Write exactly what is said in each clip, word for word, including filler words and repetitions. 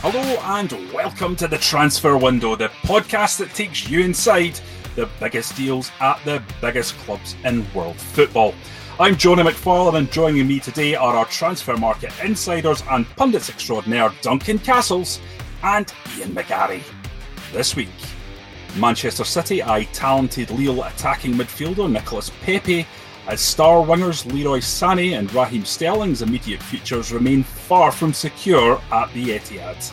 Hello and welcome to The Transfer Window, the podcast that takes you inside the biggest deals at the biggest clubs in world football. I'm Johnny McFarlane and joining me today are our transfer market insiders and pundits extraordinaire Duncan Castles and Ian McGarry. This week, Manchester City eye talented Lille attacking midfielder Nicolas Pepe as star wingers Leroy Sané and Raheem Sterling's immediate futures remain far from secure at the Etihad.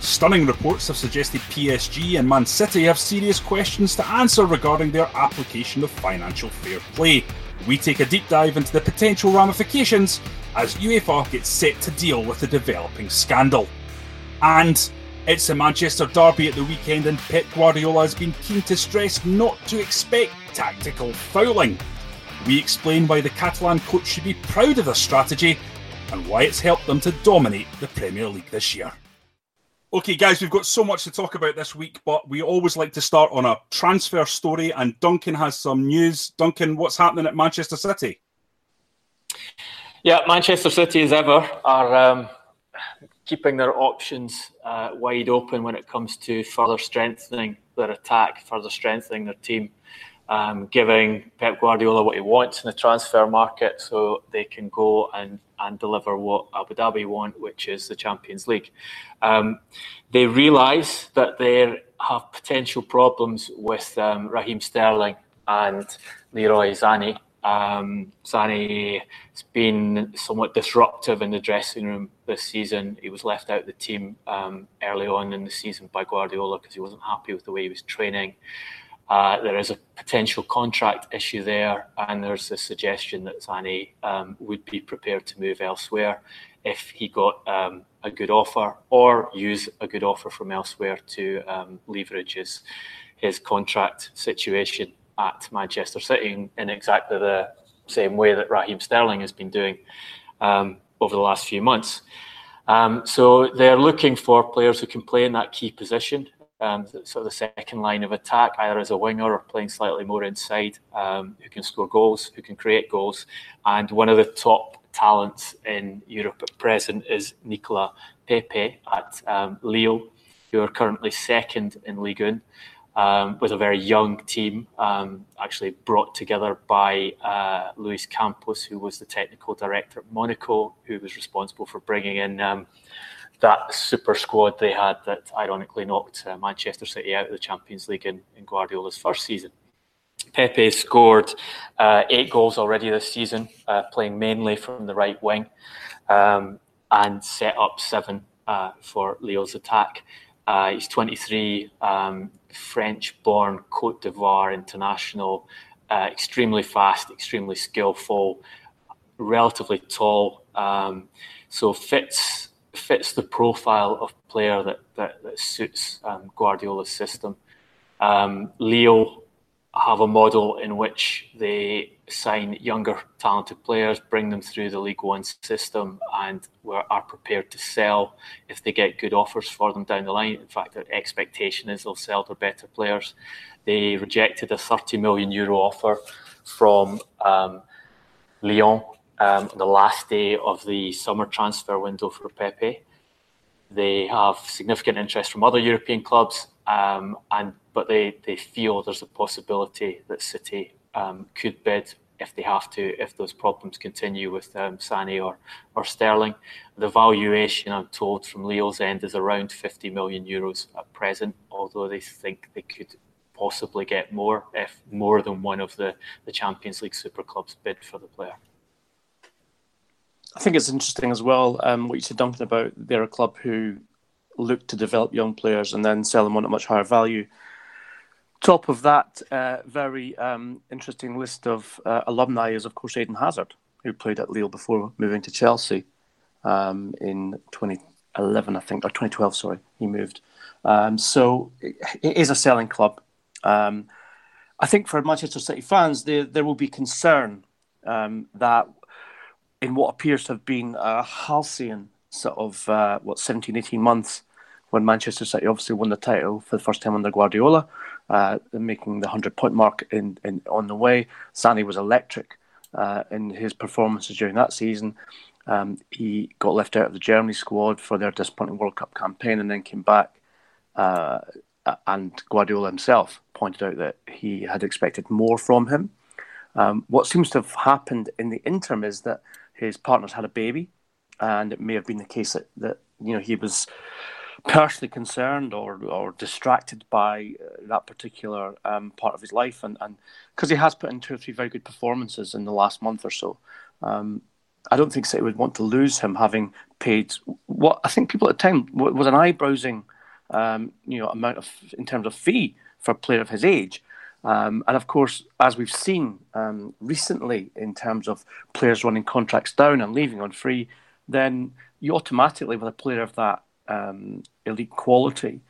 Stunning reports have suggested P S G and Man City have serious questions to answer regarding their application of financial fair play. We take a deep dive into the potential ramifications as UEFA gets set to deal with the developing scandal. And it's a Manchester derby at the weekend and Pep Guardiola has been keen to stress not to expect tactical fouling. We explain why the Catalan coach should be proud of their strategy and why it's helped them to dominate the Premier League this year. Okay, guys, we've got so much to talk about this week, but we always like to start on a transfer story, and Duncan has some news. Duncan, what's happening at Manchester City? Yeah, Manchester City, as ever, are... Um... keeping their options uh, wide open when it comes to further strengthening their attack, further strengthening their team, um, giving Pep Guardiola what he wants in the transfer market so they can go and, and deliver what Abu Dhabi want, which is the Champions League. Um, they realise that they have potential problems with um, Raheem Sterling and Leroy Sané. Um, Sané has been somewhat disruptive in the dressing room this season. He was left out of the team um, early on in the season by Guardiola because he wasn't happy with the way he was training. Uh, there is a potential contract issue there, and there's a suggestion that Sané um, would be prepared to move elsewhere if he got um, a good offer, or use a good offer from elsewhere to um, leverage his, his contract situation at Manchester City in, in exactly the same way that Raheem Sterling has been doing um, over the last few months. Um, so they're looking for players who can play in that key position, um, sort of the second line of attack, either as a winger or playing slightly more inside, um, who can score goals, who can create goals. And one of the top talents in Europe at present is Nicolas Pepe at um, Lille, who are currently second in Ligue one. Um, with a very young team, um, actually brought together by uh, Luis Campos, who was the technical director at Monaco, who was responsible for bringing in um, that super squad they had that ironically knocked uh, Manchester City out of the Champions League in, in Guardiola's first season. Pepe scored uh, eight goals already this season, uh, playing mainly from the right wing, um, and set up seven uh, for Lille's attack. Uh, he's twenty-three, um, French-born Côte d'Ivoire international, uh, extremely fast, extremely skillful, relatively tall. Um, so fits fits the profile of player that that, that suits um, Guardiola's system. Um, Lille have a model in which they sign younger, talented players, bring them through the Ligue One system, and are prepared to sell if they get good offers for them down the line. In fact, their expectation is they'll sell their better players. They rejected a thirty million euro offer from um, Lyon um, on the last day of the summer transfer window for Pepe. They have significant interest from other European clubs, um, and but they, they feel there's a possibility that City Um, could bid if they have to, if those problems continue with um, Sané or, or Sterling. The valuation, I'm told, from Lille's end is around fifty million euros at present, although they think they could possibly get more if more than one of the, the Champions League super clubs bid for the player. I think it's interesting as well, um, what you said, Duncan, about they're a club who look to develop young players and then sell them on at much higher value. Top of that uh, very um, interesting list of uh, alumni is, of course, Eden Hazard, who played at Lille before moving to Chelsea um, in twenty eleven, I think, or twenty twelve, sorry, he moved. Um, so it, it is a selling club. Um, I think for Manchester City fans, there, there will be concern um, that in what appears to have been a halcyon sort of, uh, what, seventeen, eighteen months, when Manchester City obviously won the title for the first time under Guardiola, uh, making the hundred-point mark in, in on the way. Sané was electric uh, in his performances during that season. Um, he got left out of the Germany squad for their disappointing World Cup campaign and then came back. Uh, and Guardiola himself pointed out that he had expected more from him. Um, what seems to have happened in the interim is that his partner's had a baby, and it may have been the case that, that you know, he was personally concerned or, or distracted by that particular um, part of his life, and because he has put in two or three very good performances in the last month or so. Um, I don't think City would want to lose him, having paid what I think people at the time was an eye-browsing um, you know, amount of in terms of fee for a player of his age. Um, and of course, as we've seen um, recently in terms of players running contracts down and leaving on free, then you automatically, with a player of that um, elite quality,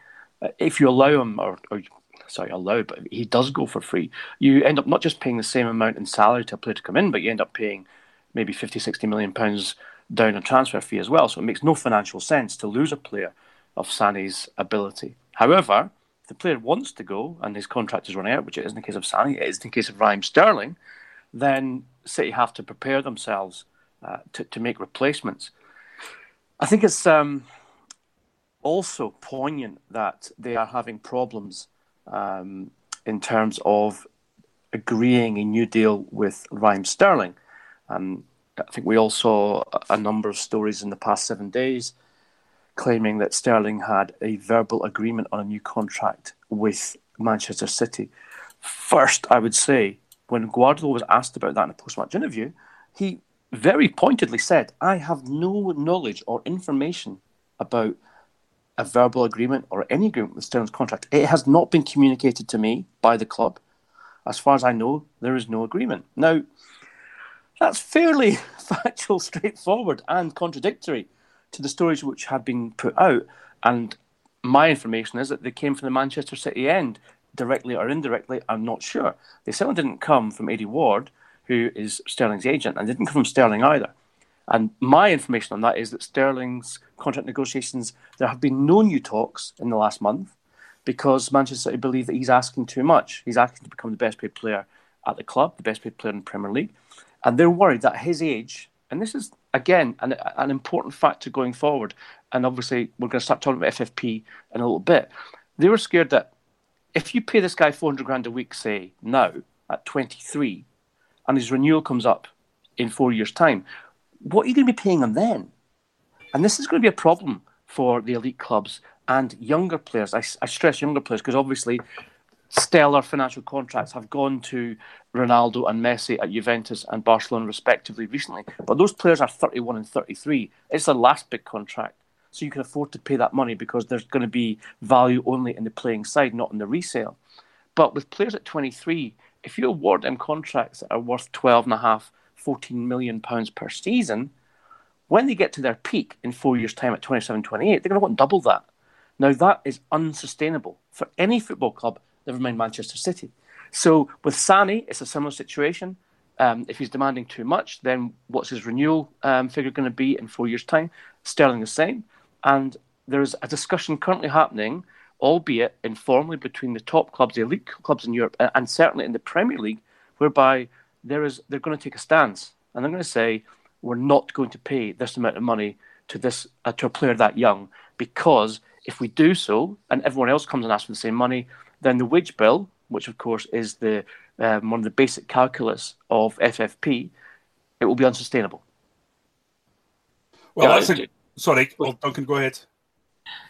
if you allow him, or, or sorry, allow, but he does go for free, you end up not just paying the same amount in salary to a player to come in, but you end up paying maybe fifty, sixty million pounds down on transfer fee as well. So it makes no financial sense to lose a player of Sané's ability. However, if the player wants to go and his contract is running out, which it is in the case of Sané, it is in the case of Raheem Sterling, then City have to prepare themselves uh, to, to make replacements. I think it's um, also poignant that they are having problems um, in terms of agreeing a new deal with Raheem Sterling. Um, I think we all saw a number of stories in the past seven days claiming that Sterling had a verbal agreement on a new contract with Manchester City. First, I would say, when Guardiola was asked about that in a post-match interview, he very pointedly said, I have no knowledge or information about a verbal agreement or any agreement with Sterling's contract. It has not been communicated to me by the club. As far as I know, there is no agreement. Now, that's fairly factual, straightforward, and contradictory to the stories which had been put out. And my information is that they came from the Manchester City end, directly or indirectly, I'm not sure. They certainly didn't come from Eddie Ward, who is Sterling's agent, and didn't come from Sterling either. And my information on that is that Sterling's contract negotiations, there have been no new talks in the last month because Manchester City believe that he's asking too much. He's asking to become the best paid player at the club, the best paid player in the Premier League. And they're worried that his age, and this is, again, an, an important factor going forward, and obviously we're going to start talking about F F P in a little bit, they were scared that if you pay this guy four hundred grand a week, say, now, at twenty-three, and his renewal comes up in four years' time, what are you going to be paying him then? And this is going to be a problem for the elite clubs and younger players. I, I stress younger players because obviously stellar financial contracts have gone to Ronaldo and Messi at Juventus and Barcelona respectively recently. But those players are thirty-one and thirty-three. It's their last big contract. So you can afford to pay that money because there's going to be value only in the playing side, not in the resale. But with players at twenty-three, if you award them contracts that are worth twelve and a half, fourteen million pounds per season, when they get to their peak in four years' time at twenty-seven, twenty-eight, they're going to want double that. Now that is unsustainable for any football club, never mind Manchester City. So with Sané, it's a similar situation. Um, if he's demanding too much, then what's his renewal um, figure going to be in four years' time? Sterling the same. And there is a discussion currently happening, albeit informally, between the top clubs, the elite clubs in Europe, and certainly in the Premier League, whereby there is they're going to take a stance. And they're going to say, we're not going to pay this amount of money to this uh, to a player that young, because if we do so, and everyone else comes and asks for the same money, then the wage bill, which of course is the um, one of the basic calculus of F F P, it will be unsustainable. Well, yeah, that's a, sorry, well, Duncan, go ahead.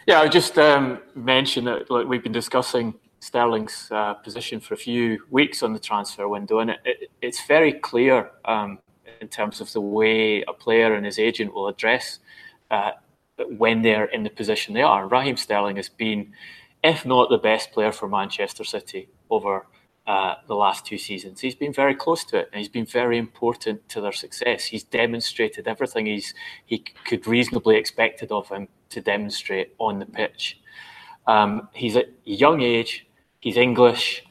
Yeah, I just um, mention that like, we've been discussing Sterling's uh, position for a few weeks on the transfer window, and it, it, it's very clear um, in terms of the way a player and his agent will address uh, when they're in the position they are. Raheem Sterling has been, if not the best player for Manchester City over uh, the last two seasons. He's been very close to it, and he's been very important to their success. He's demonstrated everything he's he could reasonably expected of him to demonstrate on the pitch. Um, he's at a young age, he's English,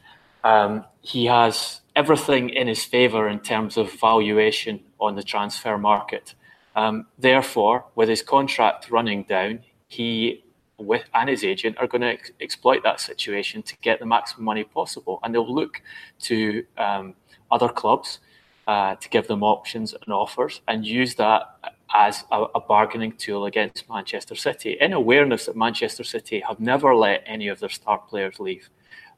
um, he has everything in his favour in terms of valuation on the transfer market. Um, therefore, with his contract running down, he with and his agent are going to ex- exploit that situation to get the maximum money possible, and they'll look to um, other clubs uh, to give them options and offers, and use that as a, a bargaining tool against Manchester City, in awareness that Manchester City have never let any of their star players leave.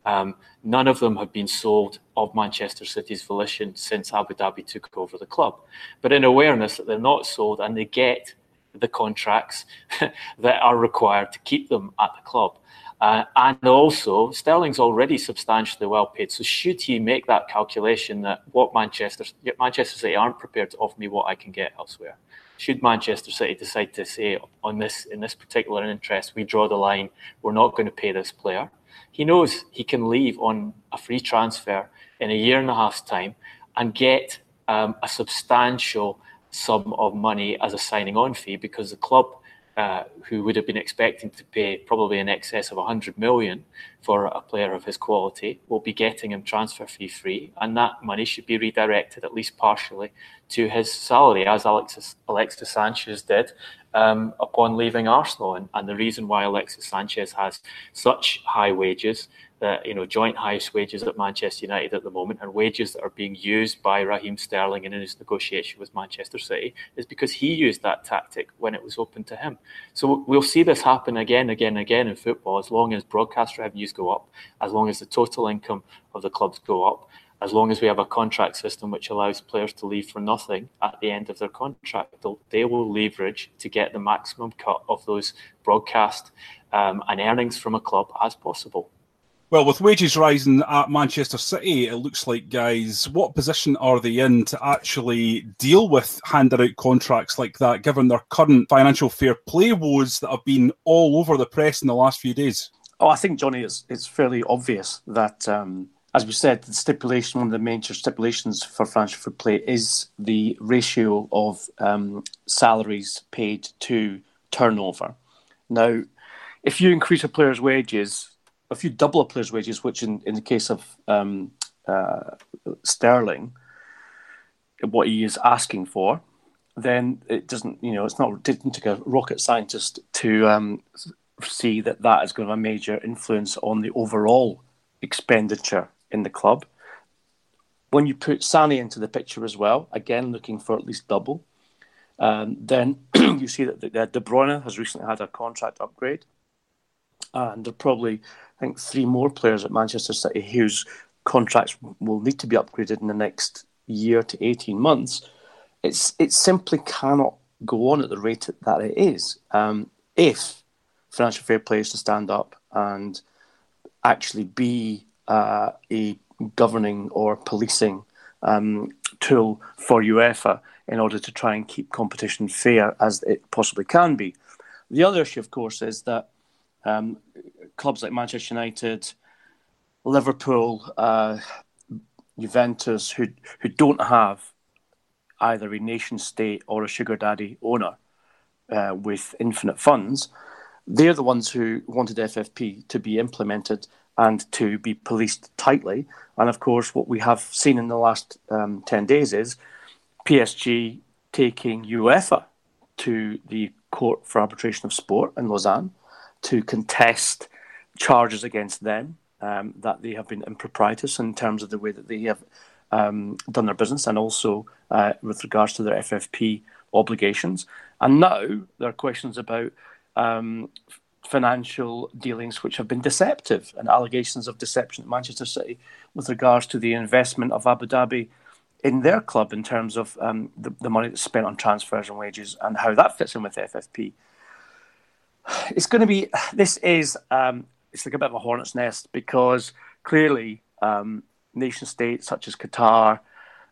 Um, none of them have been sold of Manchester City's volition since Abu Dhabi took over the club. But in awareness that they're not sold and they get the contracts that are required to keep them at the club. Uh, and also, Sterling's already substantially well paid. So should he make that calculation that what Manchester, Manchester City aren't prepared to offer me what I can get elsewhere? Should Manchester City decide to say, on this, in this particular interest, we draw the line, we're not going to pay this player? He knows he can leave on a free transfer in a year and a half's time and get um, a substantial sum of money as a signing on fee, because the club uh, who would have been expecting to pay probably in excess of one hundred million for a player of his quality will be getting him transfer fee free, and that money should be redirected at least partially to his salary, as Alexis, Alexis Sanchez did Um, upon leaving Arsenal, and, and the reason why Alexis Sanchez has such high wages, that you know, joint highest wages at Manchester United at the moment, and wages that are being used by Raheem Sterling and in his negotiation with Manchester City, is because he used that tactic when it was open to him. So we'll see this happen again, again, again in football, as long as broadcast revenues go up, as long as the total income of the clubs go up, as long as we have a contract system which allows players to leave for nothing at the end of their contract. They will leverage to get the maximum cut of those broadcast um, and earnings from a club as possible. Well, with wages rising at Manchester City, it looks like, guys, what position are they in to actually deal with handing out contracts like that, given their current financial fair play woes that have been all over the press in the last few days? Oh, I think, Johnny, it's, it's fairly obvious that... Um... As we said, the stipulation, one of the major stipulations for financial fair play is the ratio of um, salaries paid to turnover. Now, if you increase a player's wages, if you double a player's wages, which in, in the case of um, uh, Sterling, what he is asking for, then it doesn't, you know, it's not, it didn't take a rocket scientist to um, see that that is going to have a major influence on the overall expenditure in the club. When you put Sané into the picture as well, again looking for at least double, um, then you see that the, the De Bruyne has recently had a contract upgrade, and there are probably, I think, three more players at Manchester City whose contracts will need to be upgraded in the next year to eighteen months. It's it simply cannot go on at the rate that it is um, if financial fair play is to stand up and actually be uh, a governing or policing um, tool for UEFA in order to try and keep competition fair as it possibly can be. The other issue, of course, is that um, clubs like Manchester United, Liverpool, uh, Juventus, who who don't have either a nation state or a sugar daddy owner uh, with infinite funds, they're the ones who wanted F F P to be implemented and to be policed tightly. And of course, what we have seen in the last um, ten days is P S G taking UEFA to the Court for Arbitration of Sport in Lausanne to contest charges against them um, that they have been improprietous in terms of the way that they have um, done their business, and also uh, with regards to their F F P obligations. And now there are questions about Um, financial dealings which have been deceptive, and allegations of deception at Manchester City with regards to the investment of Abu Dhabi in their club in terms of um, the, the money that's spent on transfers and wages, and how that fits in with F F P. It's going to be, this is, um, it's like a bit of a hornet's nest, because clearly um, nation states such as Qatar,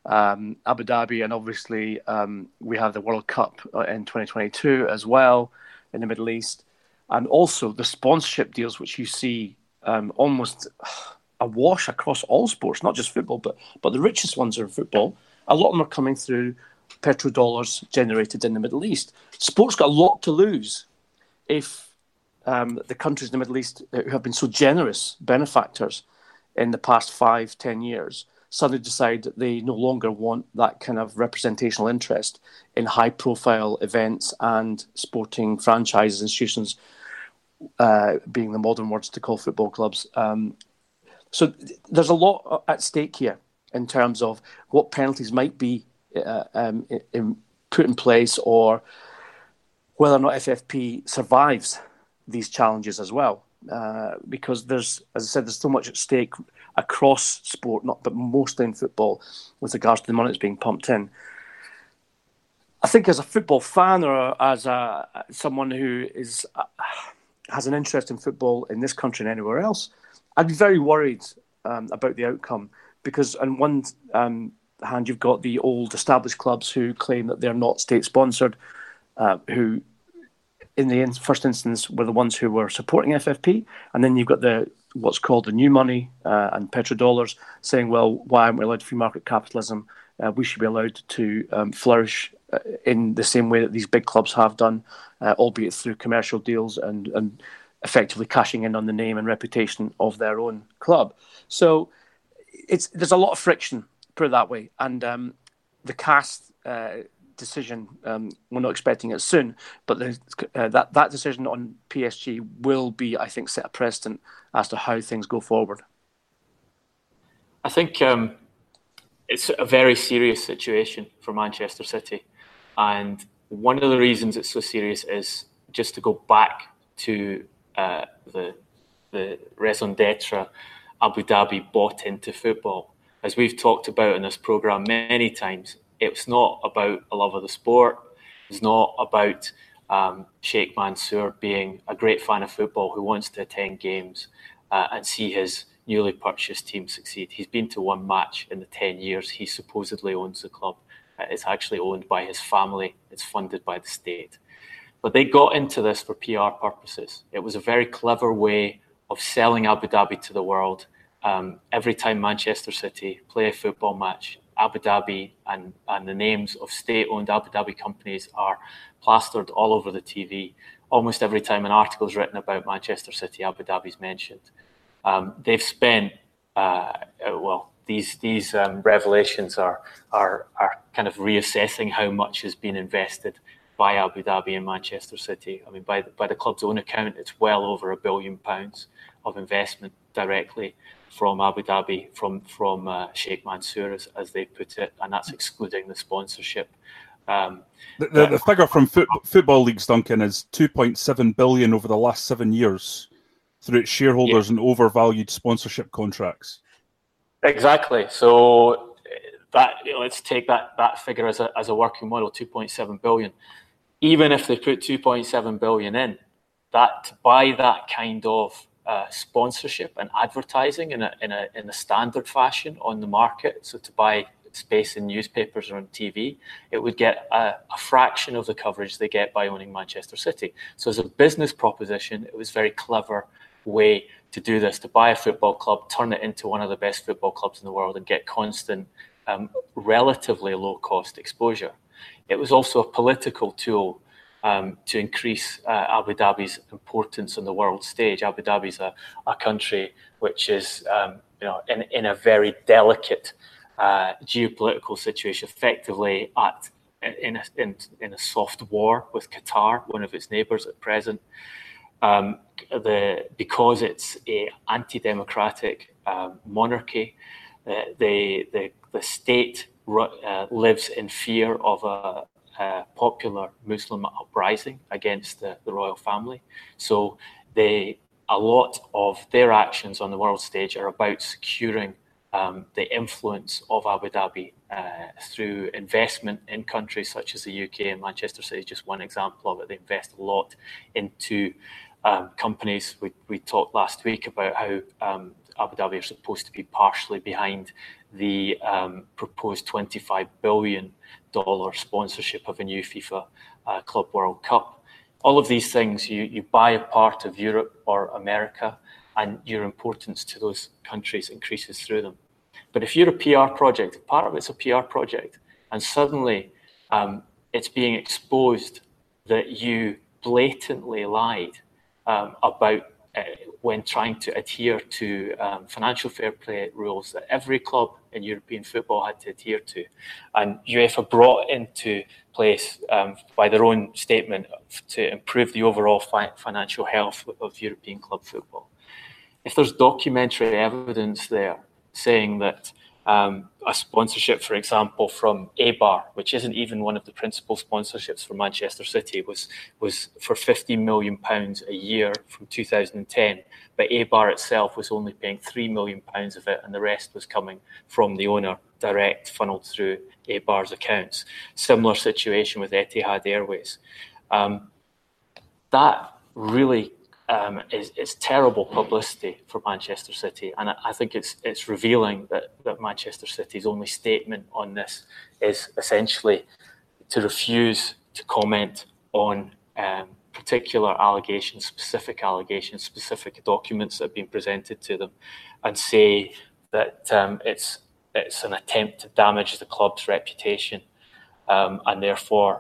um, Abu Dhabi, and obviously um, we have the World Cup in twenty twenty-two as well, in the Middle East, and also the sponsorship deals which you see um, almost awash across all sports, not just football, but but the richest ones are football. A lot of them are coming through petrodollars generated in the Middle East. Sport's got a lot to lose if um, the countries in the Middle East, who have been so generous benefactors in the past five, ten years, suddenly decide that they no longer want that kind of representational interest in high-profile events and sporting franchises, institutions uh, being the modern words to call football clubs. Um, so th- there's a lot at stake here in terms of what penalties might be uh, um, in, in put in place, or whether or not F F P survives these challenges as well. Uh, because there's, as I said, there's so much at stake across sport, not but mostly in football, with regards to the money that's being pumped in. I think as a football fan, or as a someone who is uh, has an interest in football in this country and anywhere else, I'd be very worried um, about the outcome, because on one um, hand you've got the old established clubs who claim that they're not state sponsored, uh, who in the in- first instance were the ones who were supporting F F P, and then you've got the what's called the new money uh, and petrodollars saying, well, why aren't we allowed free market capitalism? Uh, we should be allowed to um, flourish in the same way that these big clubs have done, uh, albeit through commercial deals and, and effectively cashing in on the name and reputation of their own club. So it's there's a lot of friction, put it that way. And um, the C A S uh, decision, um, we're not expecting it soon, but the, uh, that, that decision on P S G will be, I think, set a precedent as to how things go forward. I think um, it's a very serious situation for Manchester City. And one of the reasons it's so serious is, just to go back to uh, the the raison d'etre Abu Dhabi bought into football. As we've talked about in this programme many times, it's not about a love of the sport. It's not about um, Sheikh Mansour being a great fan of football who wants to attend games uh, and see his newly purchased team succeed. He's been to one match in the ten years he supposedly owns the club. It's actually owned by his family. It's funded by the state. But they got into this for P R purposes. It was a very clever way of selling Abu Dhabi to the world. Um, every time Manchester City play a football match, Abu Dhabi and, and the names of state-owned Abu Dhabi companies are plastered all over the T V. Almost every time an article is written about Manchester City, Abu Dhabi is mentioned. Um, they've spent, uh, well, These these um, revelations are, are are kind of reassessing how much has been invested by Abu Dhabi and Manchester City. I mean, by the, by the club's own account, it's well over a billion pounds of investment directly from Abu Dhabi, from from uh, Sheikh Mansour, as, as they put it, and that's excluding the sponsorship. Um, the, the, uh, the figure from foot, football leagues, Duncan, is two point seven billion over the last seven years through its shareholders yeah. and overvalued sponsorship contracts. Exactly. So that you know, let's take that, that figure as a as a working model, two point seven billion. Even if they put two point seven billion in, that to buy that kind of uh, sponsorship and advertising in a in a in a standard fashion on the market, so to buy space in newspapers or on T V, it would get a, a fraction of the coverage they get by owning Manchester City. So as a business proposition, it was very clever way to do this, to buy a football club, turn it into one of the best football clubs in the world and get constant, um, relatively low-cost exposure. It was also a political tool um, to increase uh, Abu Dhabi's importance on the world stage. Abu Dhabi is a, a country which is um, you know, in, in a very delicate uh, geopolitical situation, effectively at in a, in, in a soft war with Qatar, one of its neighbours at present. Um, the because it's a anti-democratic um, monarchy, uh, the the the state uh, lives in fear of a, a popular Muslim uprising against the, the royal family. So they a lot of their actions on the world stage are about securing um, the influence of Abu Dhabi uh, through investment in countries such as the U K, and Manchester City is just one example of it. They invest a lot into Um, companies. We, we talked last week about how um, Abu Dhabi are supposed to be partially behind the um, proposed twenty-five billion dollars sponsorship of a new FIFA uh, Club World Cup. All of these things, you, you buy a part of Europe or America and your importance to those countries increases through them. But if you're a P R project, part of it's a P R project, and suddenly um, it's being exposed that you blatantly lied Um, about uh, when trying to adhere to um, financial fair play rules that every club in European football had to adhere to. And UEFA brought into place, um, by their own statement, to improve the overall fi- financial health of European club football. If there's documentary evidence there saying that um, a sponsorship, for example, from A B A R, which isn't even one of the principal sponsorships for Manchester City, was was for fifty million pounds a year from two thousand ten, but A B A R itself was only paying three million pounds of it, and the rest was coming from the owner, direct, funneled through A B A R's accounts. Similar situation with Etihad Airways. Um, that really um, is, is terrible publicity for Manchester City, and I, I think it's it's revealing that, that Manchester City's only statement on this is essentially to refuse to comment on um, particular allegations, specific allegations, specific documents that have been presented to them, and say that um, it's It's an attempt to damage the club's reputation, um, and therefore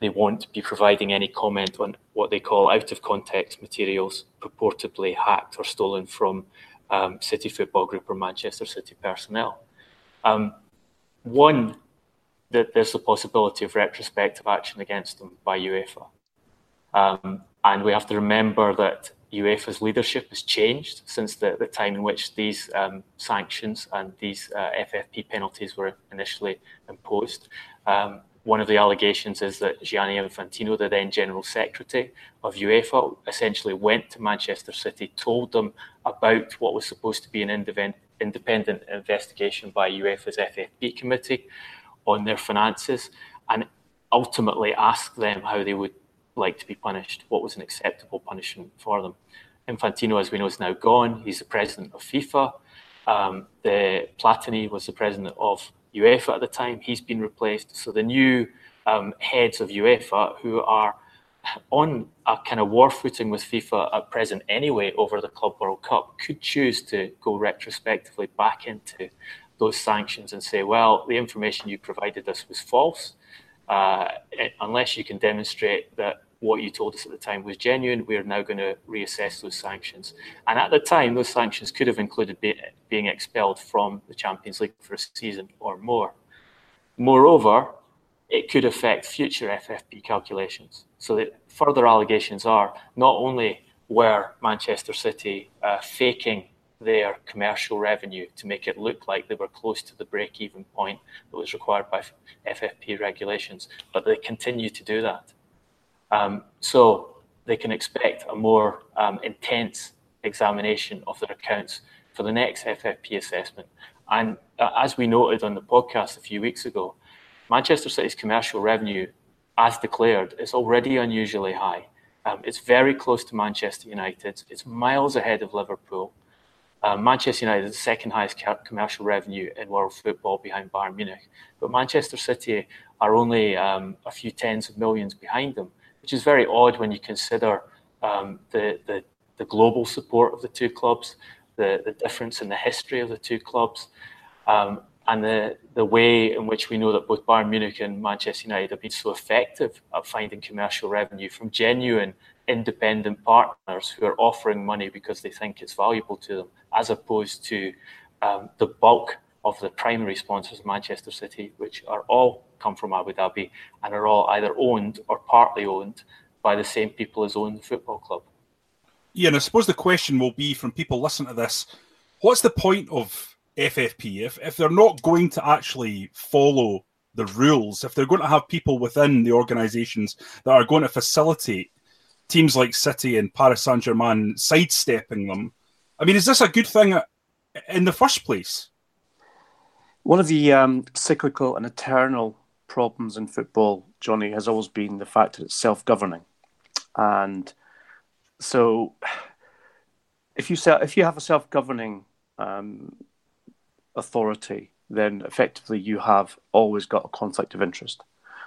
they won't be providing any comment on what they call out-of-context materials purportedly hacked or stolen from um, City Football Group or Manchester City personnel. Um, one, that there's the possibility of retrospective action against them by UEFA. Um, and we have to remember that UEFA's leadership has changed since the, the time in which these um, sanctions and these uh, F F P penalties were initially imposed. Um, one of the allegations is that Gianni Infantino, the then General Secretary of UEFA, essentially went to Manchester City, told them about what was supposed to be an independent, independent investigation by UEFA's F F P committee on their finances, and ultimately asked them how they would like to be punished, what was an acceptable punishment for them. Infantino, as we know, is now gone. He's the president of FIFA. Um, the Platini was the president of UEFA at the time. He's been replaced. So the new um, heads of UEFA, who are on a kind of war footing with FIFA at present anyway over the Club World Cup, could choose to go retrospectively back into those sanctions and say, well, the information you provided us was false. Uh, it, unless you can demonstrate that what you told us at the time was genuine, we are now going to reassess those sanctions. And at the time, those sanctions could have included be, being expelled from the Champions League for a season or more. Moreover, it could affect future F F P calculations. So that further allegations are not only were Manchester City uh, faking their commercial revenue to make it look like they were close to the break-even point that was required by F F P regulations, but they continue to do that. Um, so they can expect a more um, intense examination of their accounts for the next F F P assessment. And uh, as we noted on the podcast a few weeks ago, Manchester City's commercial revenue, as declared, is already unusually high. Um, it's very close to Manchester United. It's miles ahead of Liverpool. Uh, Manchester United is the second highest commercial revenue in world football behind Bayern Munich. But Manchester City are only um, a few tens of millions behind them, which is very odd when you consider um, the, the the global support of the two clubs, the, the difference in the history of the two clubs, um, and the, the way in which we know that both Bayern Munich and Manchester United have been so effective at finding commercial revenue from genuine independent partners who are offering money because they think it's valuable to them, as opposed to um, the bulk of the primary sponsors of Manchester City, which are all come from Abu Dhabi and are all either owned or partly owned by the same people as own the football club. Yeah, and I suppose the question will be from people listening to this, what's the point of F F P? If, if they're not going to actually follow the rules, if they're going to have people within the organisations that are going to facilitate teams like City and Paris Saint-Germain sidestepping them. I mean, is this a good thing in the first place? One of the um, cyclical and eternal problems in football, Johnny, has always been the fact that it's self-governing. And so if you se- if you have a self-governing um, authority, then effectively you have always got a conflict of interest.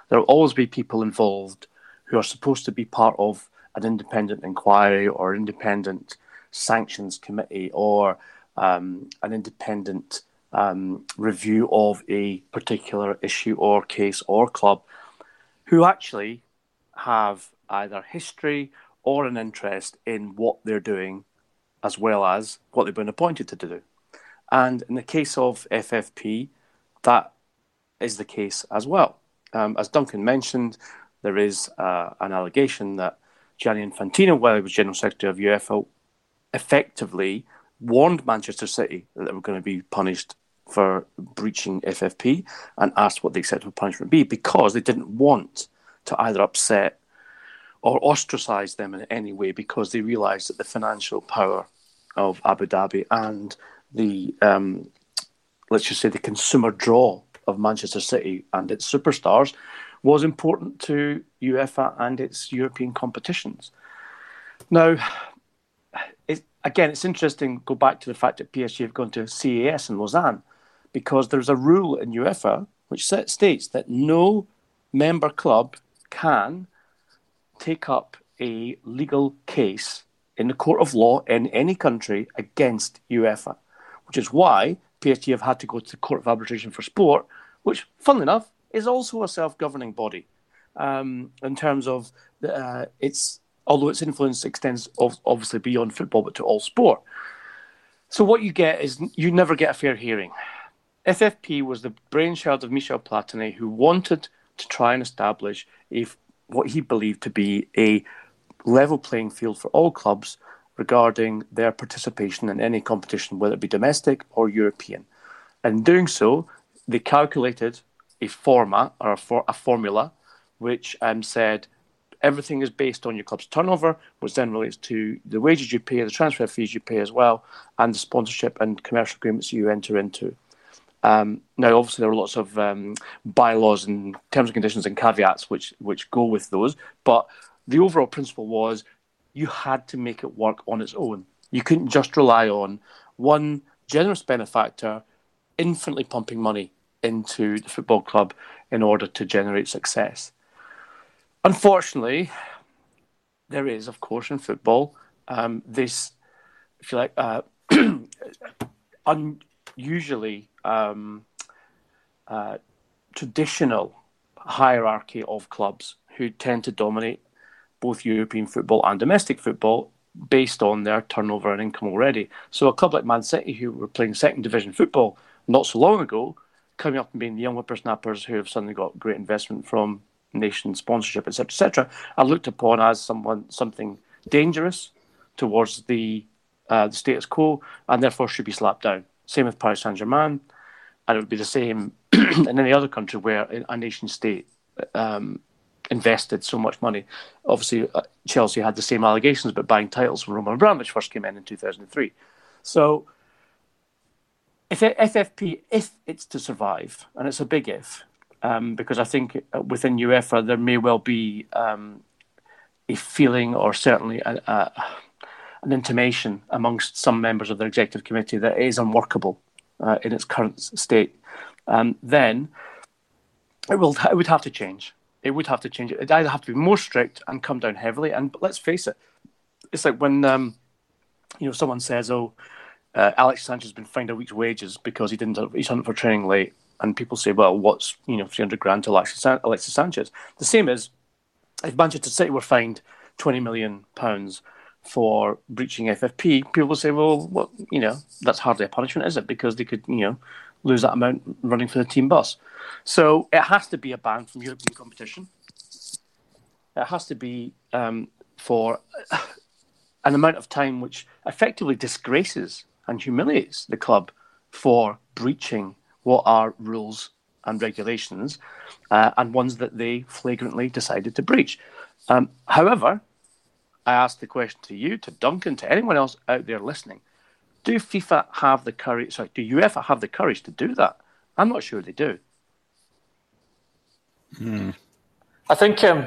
There will always be people involved who are supposed to be part of an independent inquiry or independent sanctions committee or um, an independent um, review of a particular issue or case or club, who actually have either history or an interest in what they're doing as well as what they've been appointed to do. And in the case of F F P, that is the case as well. um, as Duncan mentioned, there is uh, an allegation that Gianni Infantino, while he was General Secretary of UEFA, effectively warned Manchester City that they were going to be punished for breaching F F P and asked what the acceptable punishment would be, because they didn't want to either upset or ostracize them in any way, because they realized that the financial power of Abu Dhabi and the, um, let's just say, the consumer draw of Manchester City and its superstars was important to UEFA and its European competitions. Now, it, again, it's interesting, go back to the fact that P S G have gone to C A S in Lausanne, because there's a rule in UEFA which states that no member club can take up a legal case in the court of law in any country against UEFA, which is why P S G have had to go to the Court of Arbitration for Sport, which, funnily enough, is also a self-governing body um, in terms of uh, its, although its influence extends ov- obviously beyond football, but to all sport. So what you get is you never get a fair hearing. F F P was the brainchild of Michel Platini, who wanted to try and establish a, what he believed to be a level playing field for all clubs regarding their participation in any competition, whether it be domestic or European. And in doing so, they calculated a format or a, for, a formula which um, said everything is based on your club's turnover, which then relates to the wages you pay, the transfer fees you pay as well, and the sponsorship and commercial agreements you enter into. Um, now, obviously, there are lots of um, bylaws and terms and conditions and caveats which, which go with those, but the overall principle was you had to make it work on its own. You couldn't just rely on one generous benefactor infinitely pumping money into the football club in order to generate success. Unfortunately, there is, of course, in football, um, this, if you like, uh, unusually um, uh, traditional hierarchy of clubs who tend to dominate both European football and domestic football based on their turnover and income already. So a club like Man City, who were playing second division football not so long ago, coming up and being the young whippersnappers who have suddenly got great investment from nation sponsorship, et cetera, et cetera, are looked upon as someone something dangerous towards the, uh, the status quo, and therefore should be slapped down. Same with Paris Saint-Germain, and it would be the same in any other country where a nation state um invested so much money. Obviously, uh, Chelsea had the same allegations about buying titles when Roman Abramovich first came in in two thousand three. So, if it, F F P, if it's to survive, and it's a big if, um, because I think within UEFA there may well be um, a feeling, or certainly a, a, an intimation amongst some members of their executive committee that it is unworkable uh, in its current state, um, then it will it would have to change. It would have to change it. It'd either have to be more strict and come down heavily. And let's face it, it's like when um, you know someone says, "Oh, uh, Alexis Sanchez has been fined a week's wages because he didn't he's done it for training late," and people say, "Well, what's you know three hundred grand to Alexis, San- Alexis Sanchez?" The same is if Manchester City were fined twenty million pounds for breaching F F P, people will say, "Well, what you know that's hardly a punishment, is it?" Because they could you know. lose that amount running for the team bus. So it has to be a ban from European competition. It has to be um, for an amount of time which effectively disgraces and humiliates the club for breaching what are rules and regulations uh, and ones that they flagrantly decided to breach. Um, however, I ask the question to you, to Duncan, to anyone else out there listening, Do FIFA have the courage? Sorry, do UEFA have the courage to do that? I'm not sure they do. Hmm. I think um,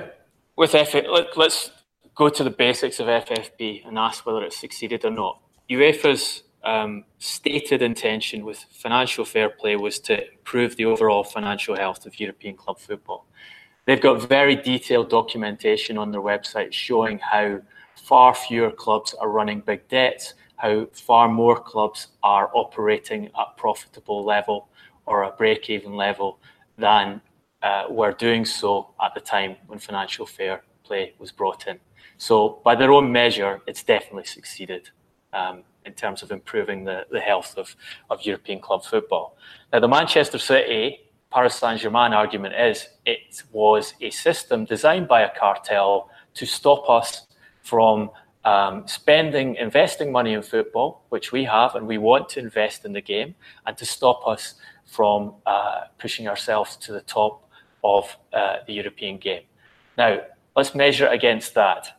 with F F P, let, let's go to the basics of F F P and ask whether it's succeeded or not. UEFA's um, stated intention with financial fair play was to improve the overall financial health of European club football. They've got very detailed documentation on their website showing how far fewer clubs are running big debts, how far more clubs are operating at profitable level or a break-even level than uh, were doing so at the time when financial fair play was brought in. So by their own measure, it's definitely succeeded um, in terms of improving the, the health of, of European club football. Now, the Manchester City Paris Saint-Germain argument is it was a system designed by a cartel to stop us from um, spending, investing money in football, which we have and we want to invest in the game, and to stop us from uh, pushing ourselves to the top of uh, the European game. Now, let's measure against that.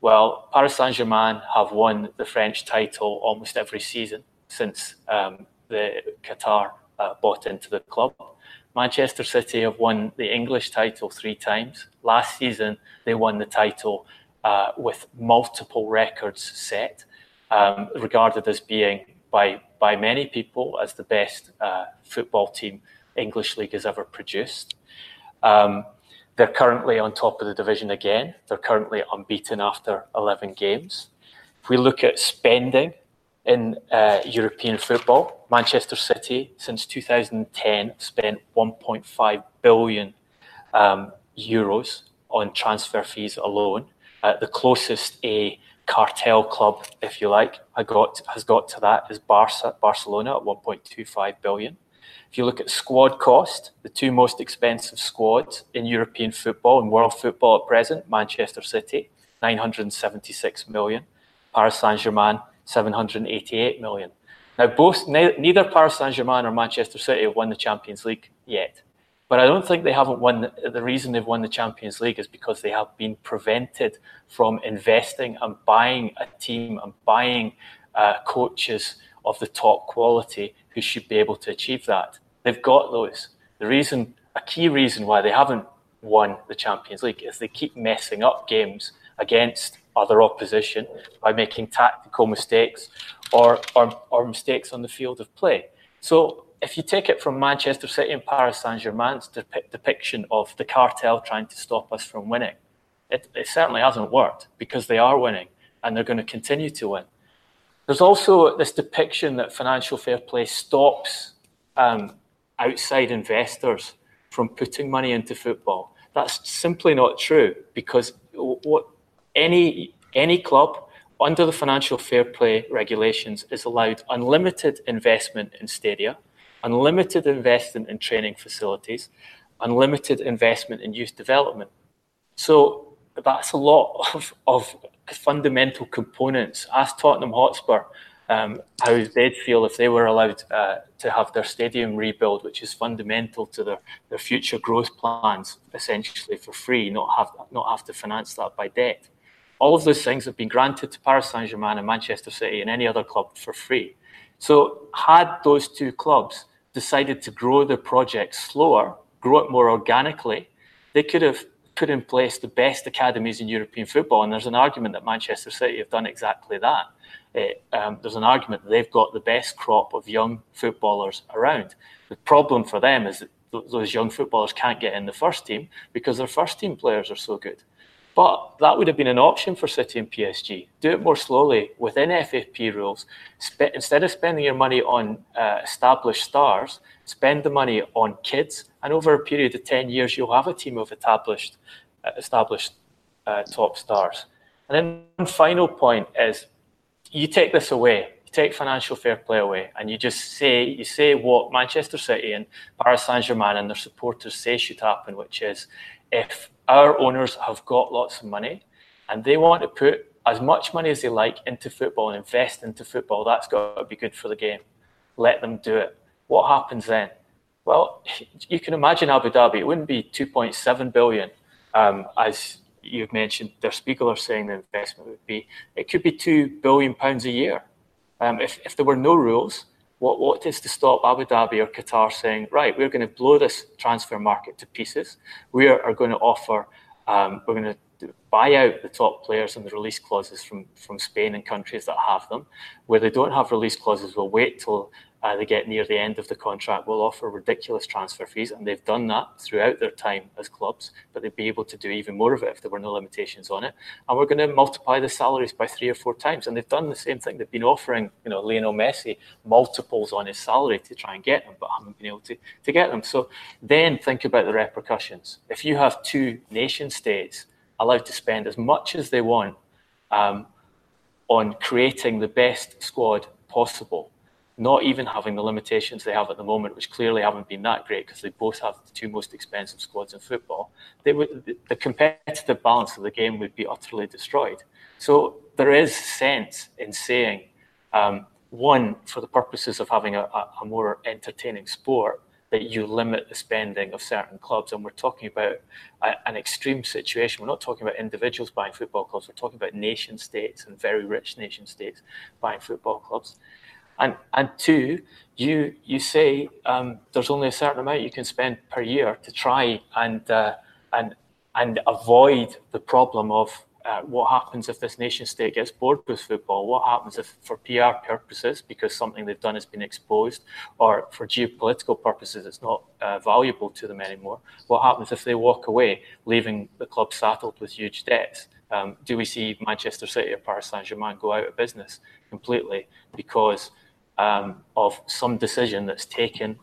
Well, Paris Saint-Germain have won the French title almost every season since um, the Qatar uh, bought into the club. Manchester City have won the English title three times. Last season, they won the title uh, with multiple records set, um, regarded as being by by many people as the best uh, football team English league has ever produced. Um, They're currently on top of the division again. They're currently unbeaten after eleven games. If we look at spending in uh, European football, Manchester City, since two thousand ten, spent one point five billion um, euros on transfer fees alone. Uh, the closest a cartel club, if you like, I got, has got to that is Barca, Barcelona at one point two five billion. If you look at squad cost, the two most expensive squads in European football and world football at present, Manchester City, nine hundred seventy-six million, Paris Saint-Germain, seven hundred eighty-eight million. Now, both neither Paris Saint-Germain or Manchester City have won the Champions League yet. But I don't think they haven't won. The reason they've won the Champions League is because they have been prevented from investing and buying a team and buying uh, coaches of the top quality who should be able to achieve that. They've got those. The reason, a key reason why they haven't won the Champions League is they keep messing up games against other opposition by making tactical mistakes or, or, or mistakes on the field of play. So if you take it from Manchester City and Paris Saint-Germain's dep- depiction of the cartel trying to stop us from winning, it, it certainly hasn't worked because they are winning and they're going to continue to win. There's also this depiction that financial fair play stops um, outside investors from putting money into football. That's simply not true, because what any any club under the financial fair play regulations is allowed unlimited investment in stadia, unlimited investment in training facilities, unlimited investment in youth development. So that's a lot of of fundamental components. Ask Tottenham Hotspur um, how they'd feel if they were allowed uh, to have their stadium rebuild, which is fundamental to their, their future growth plans, essentially for free, not have not have to finance that by debt. All of those things have been granted to Paris Saint-Germain and Manchester City and any other club for free. So had those two clubs decided to grow their project slower, grow it more organically, they could have put in place the best academies in European football, and there's an argument that Manchester City have done exactly that. It, um, there's an argument that they've got the best crop of young footballers around. The problem for them is that th- those young footballers can't get in the first team because their first team players are so good. But that would have been an option for City and P S G. Do it more slowly within F F P rules. Sp- instead of spending your money on uh, established stars, spend the money on kids, and over a period of ten years, you'll have a team of established uh, established uh, top stars. And then one final point is, you take this away, you take financial fair play away, and you just say, you say what Manchester City and Paris Saint-Germain and their supporters say should happen, which is, if our owners have got lots of money and they want to put as much money as they like into football and invest into football, that's got to be good for the game. Let them do it. What happens then? Well, you can imagine Abu Dhabi. It wouldn't be two point seven billion, um, as you've mentioned. Der Spiegel are saying the investment would be. It could be two billion pounds a year. Um, if if there were no rules, what what is to stop Abu Dhabi or Qatar saying, right, we're going to blow this transfer market to pieces. We are going to offer. Um, we're going to buy out the top players and the release clauses from from Spain and countries that have them. Where they don't have release clauses, we'll wait till Uh, they get near the end of the contract, will offer ridiculous transfer fees, and they've done that throughout their time as clubs, but they'd be able to do even more of it if there were no limitations on it. And we're going to multiply the salaries by three or four times, and they've done the same thing. They've been offering, you know, Lionel Messi multiples on his salary to try and get them, but haven't been able to, to get them. So then think about the repercussions. If you have two nation states allowed to spend as much as they want um, on creating the best squad possible, not even having the limitations they have at the moment, which clearly haven't been that great because they both have the two most expensive squads in football, they would, the competitive balance of the game would be utterly destroyed. So there is sense in saying, um, one, for the purposes of having a, a more entertaining sport, that you limit the spending of certain clubs. And we're talking about a, an extreme situation. We're not talking about individuals buying football clubs. We're talking about nation states and very rich nation states buying football clubs. And and two, you you say um, there's only a certain amount you can spend per year to try and uh, and and avoid the problem of uh, what happens if this nation state gets bored with football? What happens if, for P R purposes, because something they've done has been exposed, or for geopolitical purposes, it's not uh, valuable to them anymore? What happens if they walk away, leaving the club saddled with huge debts? Um, do we see Manchester City or Paris Saint-Germain go out of business completely because Um, of some decision that's taken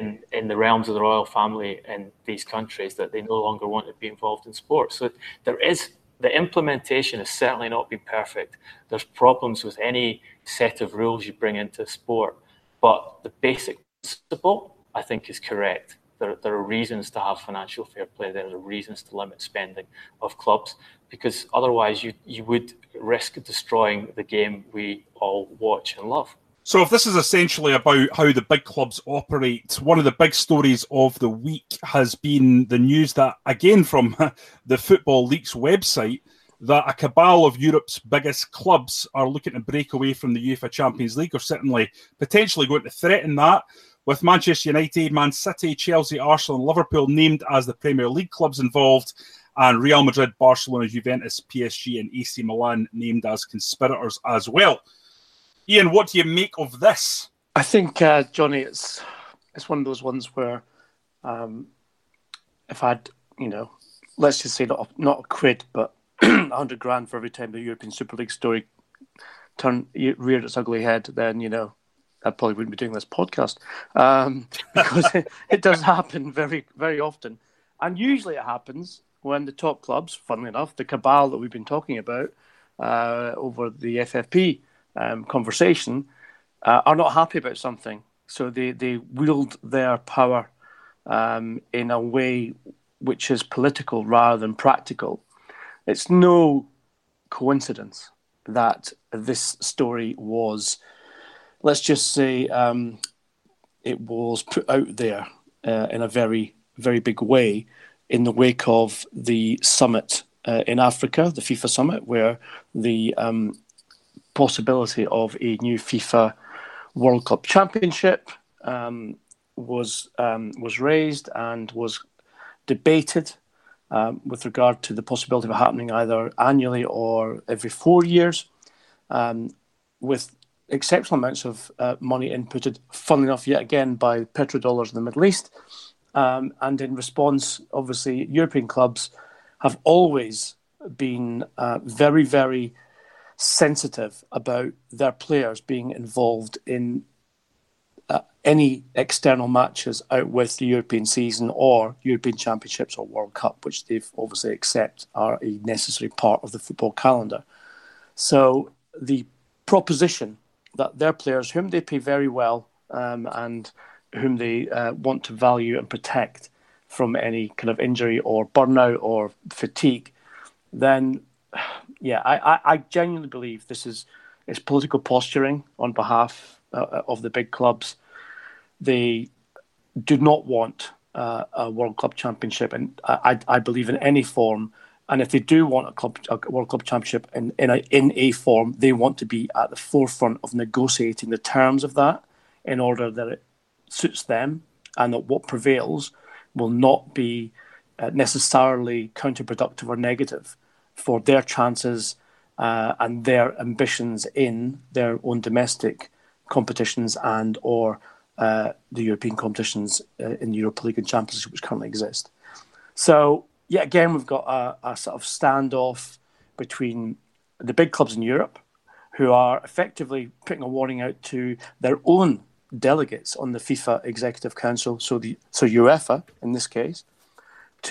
in, in the realms of the royal family in these countries that they no longer want to be involved in sports? So there is, the implementation has certainly not been perfect. There's problems with any set of rules you bring into sport, but the basic principle, I think, is correct. There, there are reasons to have financial fair play. There are reasons to limit spending of clubs, because otherwise you, you would risk destroying the game we all watch and love. So if this is essentially about how the big clubs operate, one of the big stories of the week has been the news that, again from the Football Leaks website, that a cabal of Europe's biggest clubs are looking to break away from the UEFA Champions League, or certainly potentially going to threaten that, with Manchester United, Man City, Chelsea, Arsenal and Liverpool named as the Premier League clubs involved, and Real Madrid, Barcelona, Juventus, P S G and A C Milan named as conspirators as well. Ian, what do you make of this? I think, uh, Johnny, it's it's one of those ones where um, if I'd, you know, let's just say not, not a quid, but one hundred grand for every time the European Super League story turned, reared its ugly head, then, you know, I probably wouldn't be doing this podcast um, because it, it does happen very, very often. And usually it happens when the top clubs, funnily enough, the cabal that we've been talking about uh, over the F F P Um, conversation uh, are not happy about something, so they they wield their power um, in a way which is political rather than practical. It's no coincidence that this story was, let's just say, um, it was put out there uh, in a very, very big way in the wake of the summit uh, in Africa, the FIFA summit, where the um, possibility of a new FIFA World Cup Championship um, was um, was raised and was debated um, with regard to the possibility of it happening either annually or every four years, um, with exceptional amounts of uh, money inputted, funnily enough, yet again, by petrodollars in the Middle East. Um, and in response, obviously, European clubs have always been uh, very, very... sensitive about their players being involved in uh, any external matches out with the European season or European Championships or World Cup, which they've obviously accept are a necessary part of the football calendar. So the proposition that their players, whom they pay very well um, and whom they uh, want to value and protect from any kind of injury or burnout or fatigue, then Yeah, I, I genuinely believe this is, is political posturing on behalf uh, of the big clubs. They do not want uh, a World Club Championship, and I, I believe in any form. And if they do want a, club, a World Club Championship in in a, in a form, they want to be at the forefront of negotiating the terms of that in order that it suits them, and that what prevails will not be uh, necessarily counterproductive or negative for their chances uh, and their ambitions in their own domestic competitions and or uh, the European competitions uh, in the Europa League and Champions League, which currently exist. So, yet yeah, again, we've got a, a sort of standoff between the big clubs in Europe, who are effectively putting a warning out to their own delegates on the FIFA Executive Council, so the so UEFA in this case,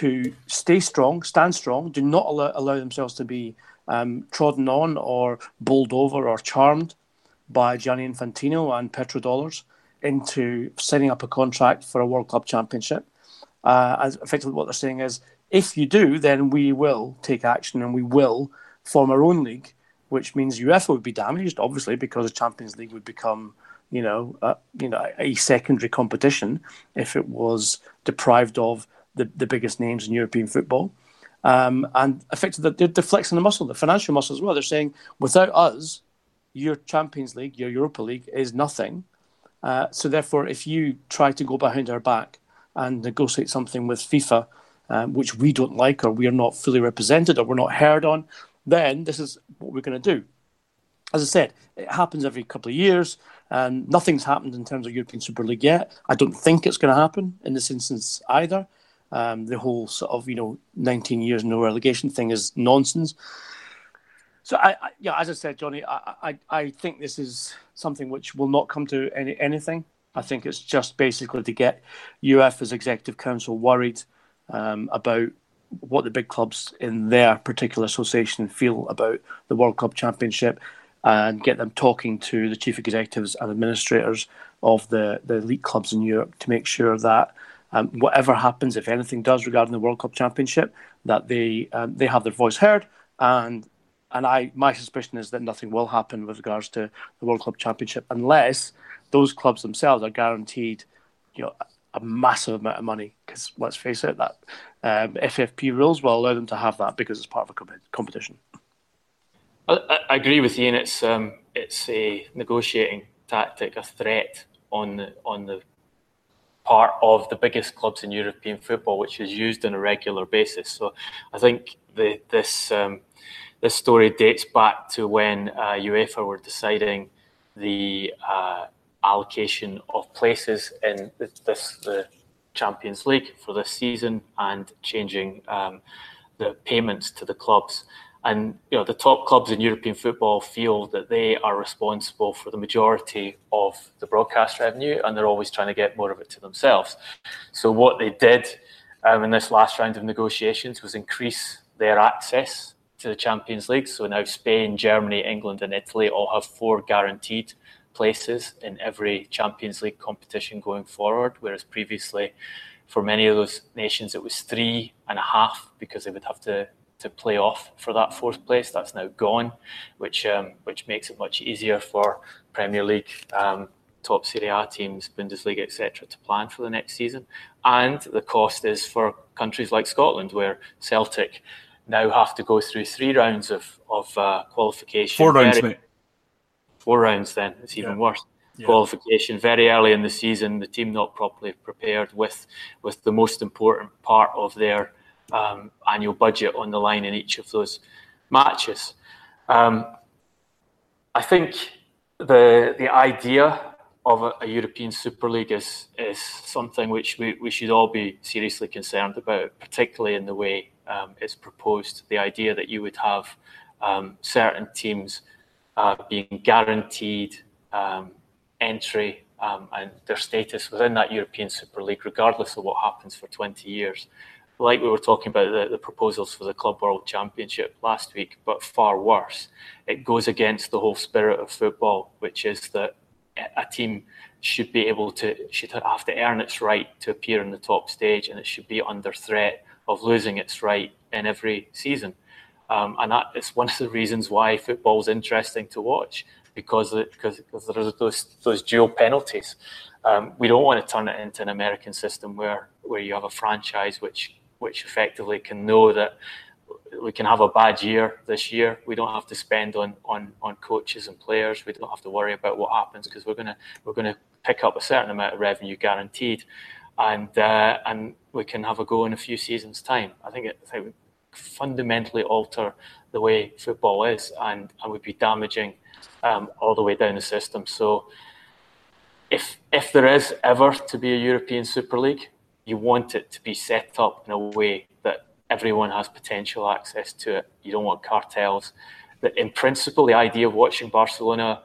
to stay strong, stand strong, do not allow, allow themselves to be um, trodden on or bowled over or charmed, by Gianni Infantino and petrodollars into setting up a contract for a World Club Championship. Uh, as effectively what they're saying is, if you do, then we will take action and we will form our own league, which means UEFA would be damaged, obviously, because the Champions League would become, you know, a, you know, a secondary competition if it was deprived of the, the biggest names in European football. Um, and effectively, they're, they're flexing the muscle, the financial muscle as well. They're saying, without us, your Champions League, your Europa League is nothing. Uh, so therefore, if you try to go behind our back and negotiate something with FIFA, um, which we don't like, or we are not fully represented, or we're not heard on, then this is what we're going to do. As I said, it happens every couple of years, and nothing's happened in terms of European Super League yet. I don't think it's going to happen in this instance either. Um, the whole sort of, you know, nineteen years, no relegation thing is nonsense. So, I, I, yeah, as I said, Johnny, I, I, I think this is something which will not come to any anything. I think it's just basically to get UEFA's Executive Council worried um, about what the big clubs in their particular association feel about the World Club Championship and get them talking to the chief executives and administrators of the, the elite clubs in Europe to make sure that um, whatever happens, if anything does regarding the World Cup Championship, that they um, they have their voice heard. And And I, my suspicion is that nothing will happen with regards to the World Club Championship unless those clubs themselves are guaranteed, you know, a massive amount of money. Because let's face it, that um, F F P rules will allow them to have that because it's part of a competition. I, I agree with Ian. It's um, it's a negotiating tactic, a threat on the, on the part of the biggest clubs in European football, which is used on a regular basis. So I think the this. Um, This story dates back to when uh, UEFA were deciding the uh, allocation of places in this, the Champions League for this season and changing um, the payments to the clubs. And you know, the top clubs in European football feel that they are responsible for the majority of the broadcast revenue, and they're always trying to get more of it to themselves. So what they did um, in this last round of negotiations was increase their access to the Champions League. So now Spain, Germany, England and Italy all have four guaranteed places in every Champions League competition going forward, whereas previously for many of those nations it was three and a half because they would have to, to play off for that fourth place. That's now gone, which um, which makes it much easier for Premier League, um, top Serie A teams, Bundesliga, et cetera to plan for the next season. And the cost is for countries like Scotland, where Celtic now have to go through three rounds of, of uh, qualification. Four rounds, very, mate. Four rounds then, it's even yeah. worse. Yeah. Qualification very early in the season, the team not properly prepared with with the most important part of their um, annual budget on the line in each of those matches. Um, I think the the idea of a, a European Super League is, is something which we, we should all be seriously concerned about, particularly in the way Um, it's proposed. The idea that you would have um, certain teams uh, being guaranteed um, entry um, and their status within that European Super League, regardless of what happens for twenty years. Like we were talking about the, the proposals for the Club World Championship last week, but far worse. It goes against the whole spirit of football, which is that a team should be able to, should have to earn its right to appear in the top stage, and it should be under threat of losing its right in every season. Um, and that is one of the reasons why football is interesting to watch, because, it, because, because there are those, those dual penalties. Um, we don't want to turn it into an American system where, where you have a franchise which which effectively can know that we can have a bad year this year. We don't have to spend on on, on coaches and players. We don't have to worry about what happens because we're gonna we're gonna pick up a certain amount of revenue guaranteed. And uh, and we can have a go in a few seasons' time. I think it, I think it would fundamentally alter the way football is, and, and would be damaging um, all the way down the system. So, if if there is ever to be a European Super League, you want it to be set up in a way that everyone has potential access to it. You don't want cartels. That in principle, the idea of watching Barcelona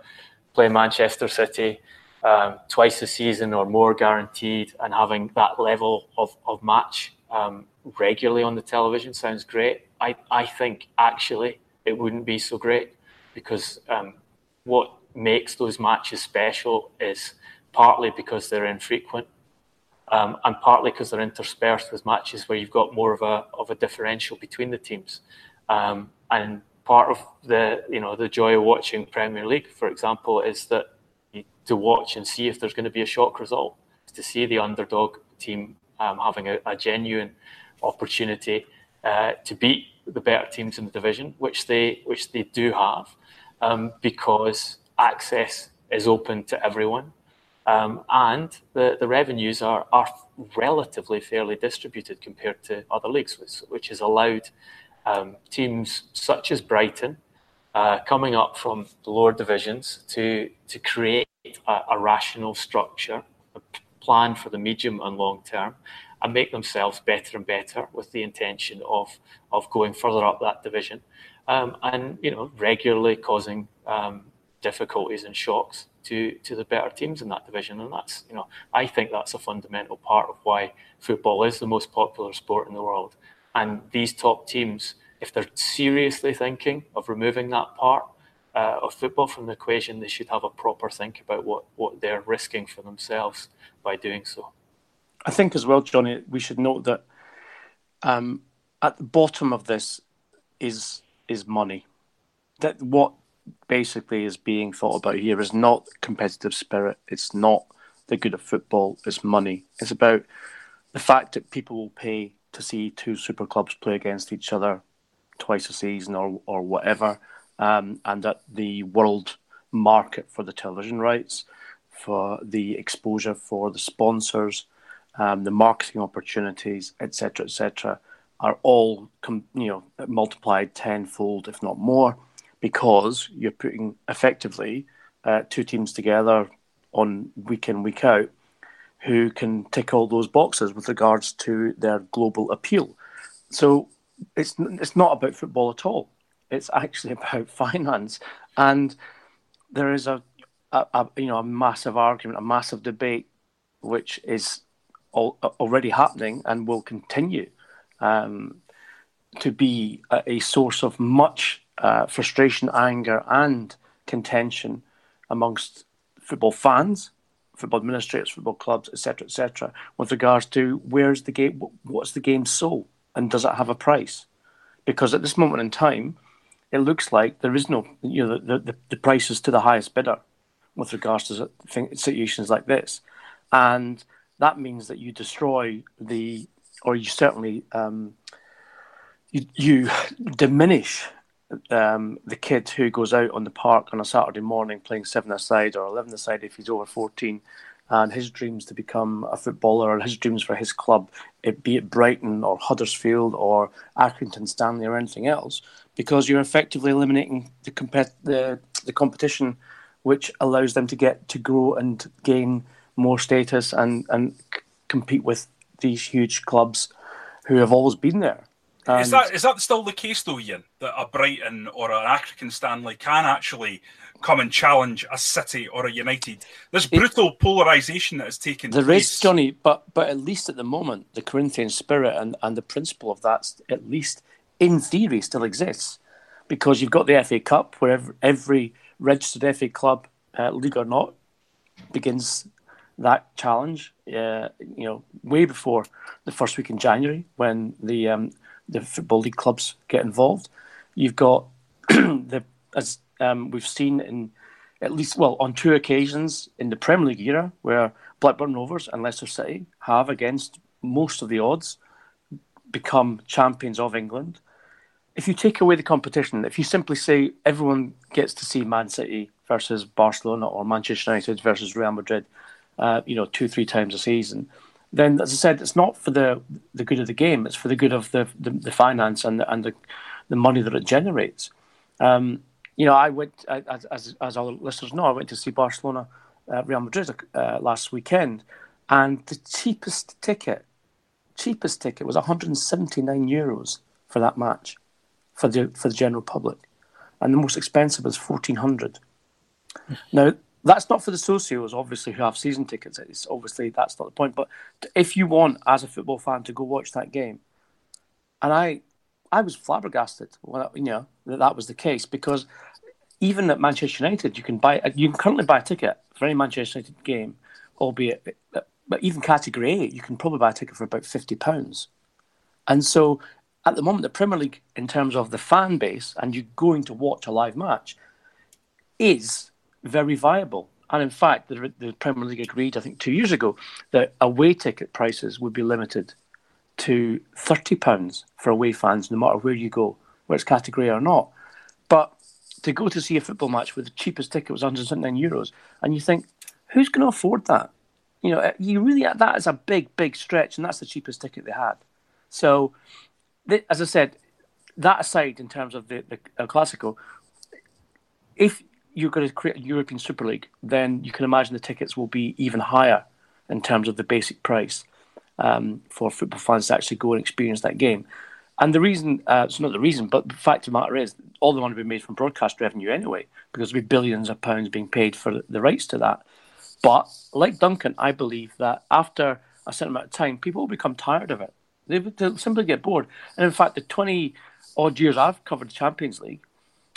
play Manchester City Um, twice a season or more guaranteed, and having that level of, of match um, regularly on the television sounds great. I, I think actually it wouldn't be so great because um, what makes those matches special is partly because they're infrequent, um, and partly because they're interspersed with matches where you've got more of a of a differential between the teams. Um, and part of the you know the joy of watching Premier League, for example, is that you, to watch and see if there's going to be a shock result, to see the underdog team um, having a, a genuine opportunity uh, to beat the better teams in the division, which they which they do have, um, because access is open to everyone. Um, and the, the revenues are, are relatively fairly distributed compared to other leagues, which, which has allowed um, teams such as Brighton, uh, coming up from the lower divisions, to to create a, a rational structure, a plan for the medium and long term, and make themselves better and better with the intention of of going further up that division, um, and you know regularly causing um, difficulties and shocks to to the better teams in that division. And that's, you know, I think that's a fundamental part of why football is the most popular sport in the world. And these top teams, if they're seriously thinking of removing that part uh, of football from the equation, they should have a proper think about what, what they're risking for themselves by doing so. I think as well, Johnny, we should note that um, at the bottom of this is is money. That what basically is being thought about here is not competitive spirit, it's not the good of football, it's money. It's about the fact that people will pay to see two super clubs play against each other twice a season or or whatever, um, and that the world market for the television rights, for the exposure, for the sponsors, um, the marketing opportunities, etc, etc, are all com- you know multiplied tenfold, if not more, because you're putting effectively uh, two teams together on week in, week out, who can tick all those boxes with regards to their global appeal. So it's it's not about football at all. It's actually about finance, and there is a, a, a you know a massive argument, a massive debate, which is all, already happening and will continue um, to be a, a source of much. Uh, frustration, anger, and contention amongst football fans, football administrators, football clubs, et cetera, et cetera, with regards to where's the game, what's the game's soul, and does it have a price? Because at this moment in time, it looks like there is no, you know, the the, the price is to the highest bidder with regards to situations like this, and that means that you destroy the, or you certainly um, you, you diminish. Um, the kid who goes out on the park on a Saturday morning playing seven-a-side or eleven-a-side if he's over fourteen, and his dreams to become a footballer, or his dreams for his club, it, be it Brighton or Huddersfield or Accrington Stanley or anything else, because you're effectively eliminating the, compet- the the competition, which allows them to get to grow and gain more status and, and c- compete with these huge clubs who have always been there. And is that is that still the case though, Ian? That a Brighton or an Accrington Stanley can actually come and challenge a City or a United? This brutal polarisation that has taken place. There is, Johnny, but but at least at the moment, the Corinthian spirit and, and the principle of that, at least in theory, still exists, because you've got the F A Cup, where every, every registered F A club, uh, league or not, begins that challenge. Uh, you know, way before the first week in January, when the um, the Football League clubs get involved. You've got, the as um, we've seen in at least, well, on two occasions in the Premier League era, where Blackburn Rovers and Leicester City have, against most of the odds, become champions of England. If you take away the competition, if you simply say everyone gets to see Man City versus Barcelona or Manchester United versus Real Madrid, uh, you know, two, three times a season, then, as I said, it's not for the the good of the game. It's for the good of the the, the finance and the, and the the money that it generates. Um, you know, I went, I, as as our listeners know, I went to see Barcelona, uh, Real Madrid uh, last weekend, and the cheapest ticket, cheapest ticket was one hundred seventy-nine euros for that match, for the for the general public, and the most expensive was fourteen hundred. Now, that's not for the socios, obviously, who have season tickets. It's obviously, that's not the point. But if you want, as a football fan, to go watch that game, and I, I was flabbergasted when I, you know that, that was the case, because even at Manchester United, you can buy you can currently buy a ticket for any Manchester United game, albeit but even category A, you can probably buy a ticket for about fifty pounds. And so at the moment, the Premier League, in terms of the fan base and you going to watch a live match, is very viable. And in fact, the, the Premier League agreed, I think two years ago, that away ticket prices would be limited to thirty pounds for away fans, no matter where you go, whether it's category A or not. But to go to see a football match where the cheapest ticket was one hundred seventy-nine euros, and you think, who's going to afford that? You know, you really, that is a big, big stretch, and that's the cheapest ticket they had. So, as I said, that aside, in terms of the, the El Clasico, if you're going to create a European Super League, then you can imagine the tickets will be even higher in terms of the basic price um, for football fans to actually go and experience that game. And the reason, uh, it's not the reason, but the fact of the matter is, all the money would be made from broadcast revenue anyway, because there'll be billions of pounds being paid for the rights to that. But like Duncan, I believe that after a certain amount of time, people will become tired of it. They will simply get bored. And in fact, the twenty-odd years I've covered the Champions League,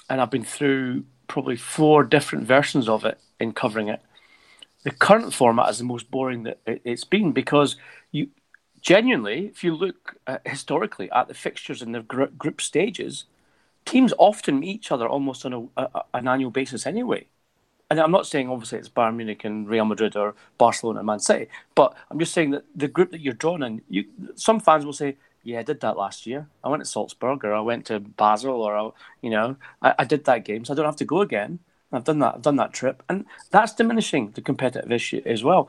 and I've been through probably four different versions of it in covering it, the current format is the most boring that it's been, because you genuinely, if you look uh, historically at the fixtures in the gr- group stages, teams often meet each other almost on a, a, an annual basis anyway. And I'm not saying, obviously, it's Bayern Munich and Real Madrid or Barcelona and Man City, but I'm just saying that the group that you're drawn in, you, some fans will say, yeah, I did that last year. I went to Salzburg, or I went to Basel, or, I, you know, I, I did that game, so I don't have to go again. I've done that. I've done that trip. And that's diminishing the competitive issue as well.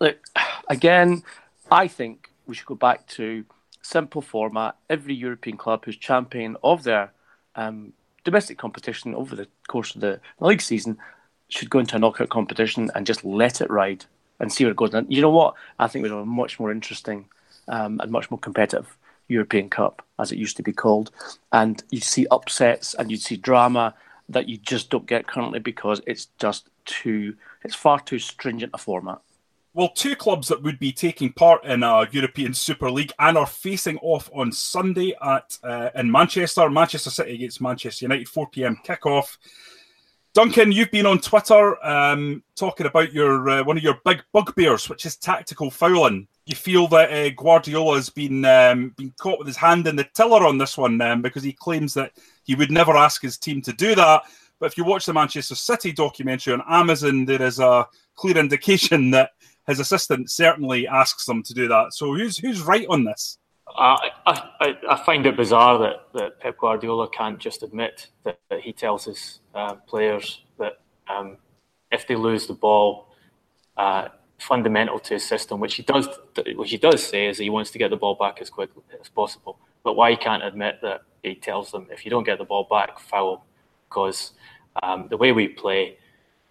Look, again, I think we should go back to simple format. Every European club who's champion of their um domestic competition over the course of the league season should go into a knockout competition and just let it ride and see where it goes. And you know what? I think it was a much more interesting um, and much more competitive European Cup, as it used to be called. And you'd see upsets and you'd see drama that you just don't get currently, because it's just too, it's far too stringent a format. Well, two clubs that would be taking part in a European Super League and are facing off on Sunday at uh, in Manchester, Manchester City against Manchester United, four p.m. kickoff. Duncan, you've been on Twitter um, talking about your uh, one of your big bugbears, which is tactical fouling. You feel that uh, Guardiola has been um, been caught with his hand in the tiller on this one, um, because he claims that he would never ask his team to do that. But if you watch the Manchester City documentary on Amazon, there is a clear indication that his assistant certainly asks them to do that. So who's who's right on this? I I, I find it bizarre that, that Pep Guardiola can't just admit that, that he tells his uh, players that um, if they lose the ball, uh, fundamental to his system, which he does, which he does say, is that he wants to get the ball back as quickly as possible. But why he can't admit that he tells them, if you don't get the ball back, foul, because um, the way we play,